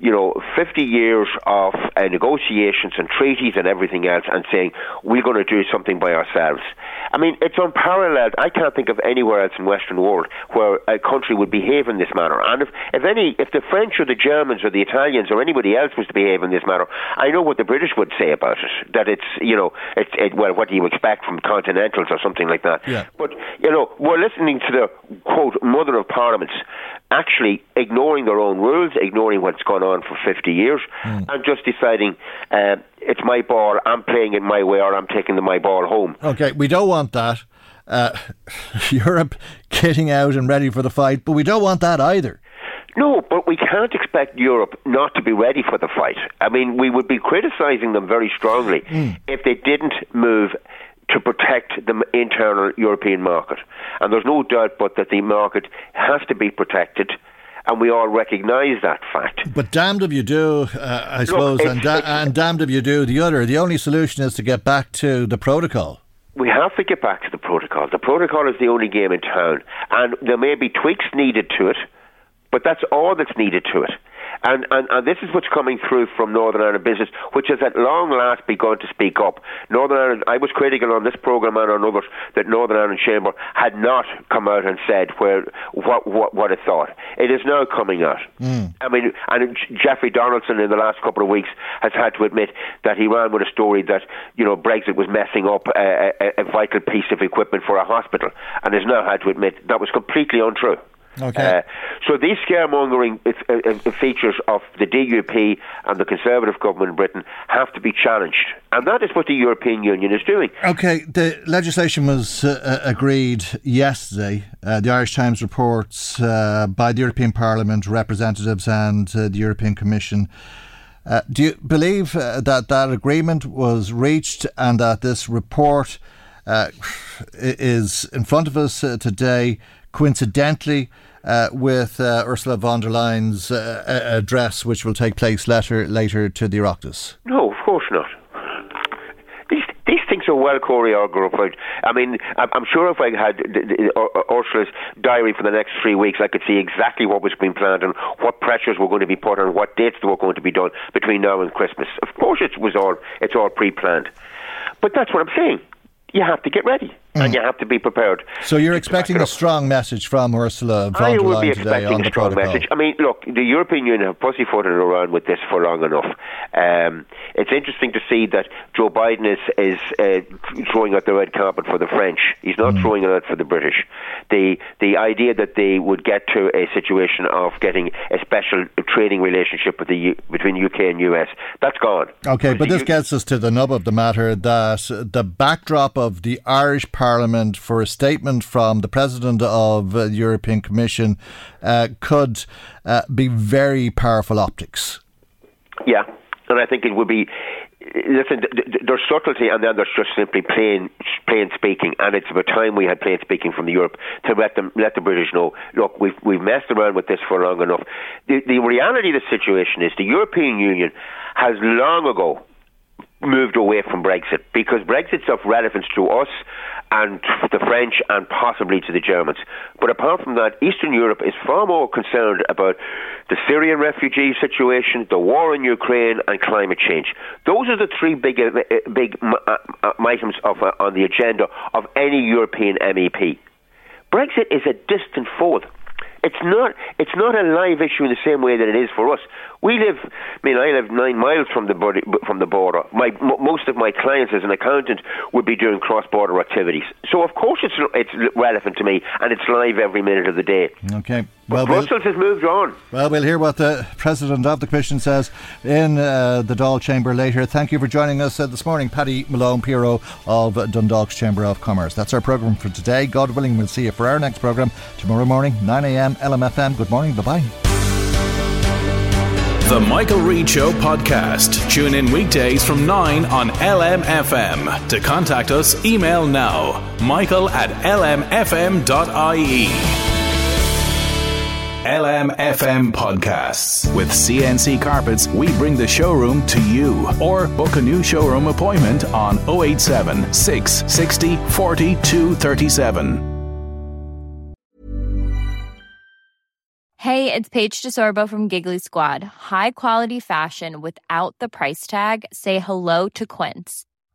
you know, fifty years of uh, negotiations and treaties and everything else, and saying we're going to do something by ourselves. I mean, it's unparalleled. I can't think of anywhere else in the Western world where a country would behave in this manner. And if, if any, if the French or the Germans or the Italians or anybody else was to behave in this manner, I know what the British would say about it. That it's, you know, it's it, well, what do you expect from continentals or something like that? Yeah. But you know, we're listening to the quote mother of parliaments actually ignoring their own rules, ignoring what's gone on. on for fifty years mm. and just deciding uh, it's my ball, I'm playing it my way, or I'm taking the, my ball home. Okay, we don't want that. Uh, Europe getting out and ready for the fight, but we don't want that either. No, but we can't expect Europe not to be ready for the fight. I mean, we would be criticising them very strongly mm. if they didn't move to protect the internal European market. And there's no doubt but that the market has to be protected, and we all recognise that fact. But damned if you do, uh, I Look, suppose, and, da- and damned if you do the other. The only solution is to get back to the protocol. we have to get back to the protocol. The protocol is the only game in town, and there may be tweaks needed to it, but that's all that's needed to it. And, and, and this is what's coming through from Northern Ireland business, which has at long last begun to speak up. Northern Ireland, I was critical on this programme and on others that Northern Ireland Chamber had not come out and said where what what, what it thought. It is now coming out. Mm. I mean, and Geoffrey Donaldson in the last couple of weeks has had to admit that he ran with a story that, you know, Brexit was messing up a, a, a vital piece of equipment for a hospital, and has now had to admit that was completely untrue. Okay. Uh, so these scaremongering uh, uh, features of the D U P and the Conservative government in Britain have to be challenged. And that is what the European Union is doing. Okay, the legislation was uh, agreed yesterday. Uh, the Irish Times reports uh, by the European Parliament representatives and uh, the European Commission. Uh, do you believe uh, that that agreement was reached and that this report uh, is in front of us uh, today coincidentally Uh, with uh, Ursula von der Leyen's uh, address, which will take place later later to the Oireachtas? No, of course not. These these things are well choreographed. I mean, I'm sure if I had Ursula's diary for the next three weeks, I could see exactly what was being planned and what pressures were going to be put on, what dates were going to be done between now and Christmas. Of course, it was all it's all pre-planned. But that's what I'm saying. You have to get ready, mm. and you have to be prepared. So you're expecting a strong message from Ursula von der Leyen today on the protocol? I would be expecting a strong message. I mean, look, the European Union have pussyfooted around with this for long enough. Um, it's interesting to see that Joe Biden is, is uh, throwing out the red carpet for the French. He's not mm. throwing it out for the British. The the idea that they would get to a situation of getting a special trading relationship with the U- between U K and U S, that's gone. Okay, but this U- gets us to the nub of the matter, that the backdrop of the Irish Parliament for a statement from the President of the European Commission uh, could uh, be very powerful optics. Yeah, and I think it would be... Listen, there's subtlety and then there's just simply plain plain speaking, and it's about time we had plain speaking from the Europe to let them let the British know, look, we've, we've messed around with this for long enough. The, the reality of the situation is the European Union has long ago moved away from Brexit, because Brexit's of relevance to us and to the French and possibly to the Germans. But apart from that, Eastern Europe is far more concerned about the Syrian refugee situation, the war in Ukraine, and climate change. Those are the three big uh, big uh, uh, items of, uh, on the agenda of any European M E P. Brexit is a distant fourth. It's not It's not a live issue in the same way that it is for us. We live, I mean, I live nine miles from the border. From the border. My, m- most of my clients as an accountant would be doing cross-border activities. So, of course, it's it's relevant to me, and it's live every minute of the day. Okay. Well, but Brussels we'll, has moved on. Well, we'll hear what the President of the Commission says in uh, the Dáil Chamber later. Thank you for joining us uh, this morning, Paddy Malone, P R O of Dundalk's Chamber of Commerce. That's our programme for today. God willing, we'll see you for our next programme tomorrow morning, nine a.m. L M F M. Good morning. Bye-bye. The Michael Reid Show podcast. Tune in weekdays from nine on L M F M. To contact us, email now, michael at l m f m dot i e. L M F M podcasts. With C N C Carpets, we bring the showroom to you. Or book a new showroom appointment on oh eight seven, six six zero, four zero, two three seven. Hey, it's Paige DeSorbo from Giggly Squad. High quality fashion without the price tag. Say hello to Quince.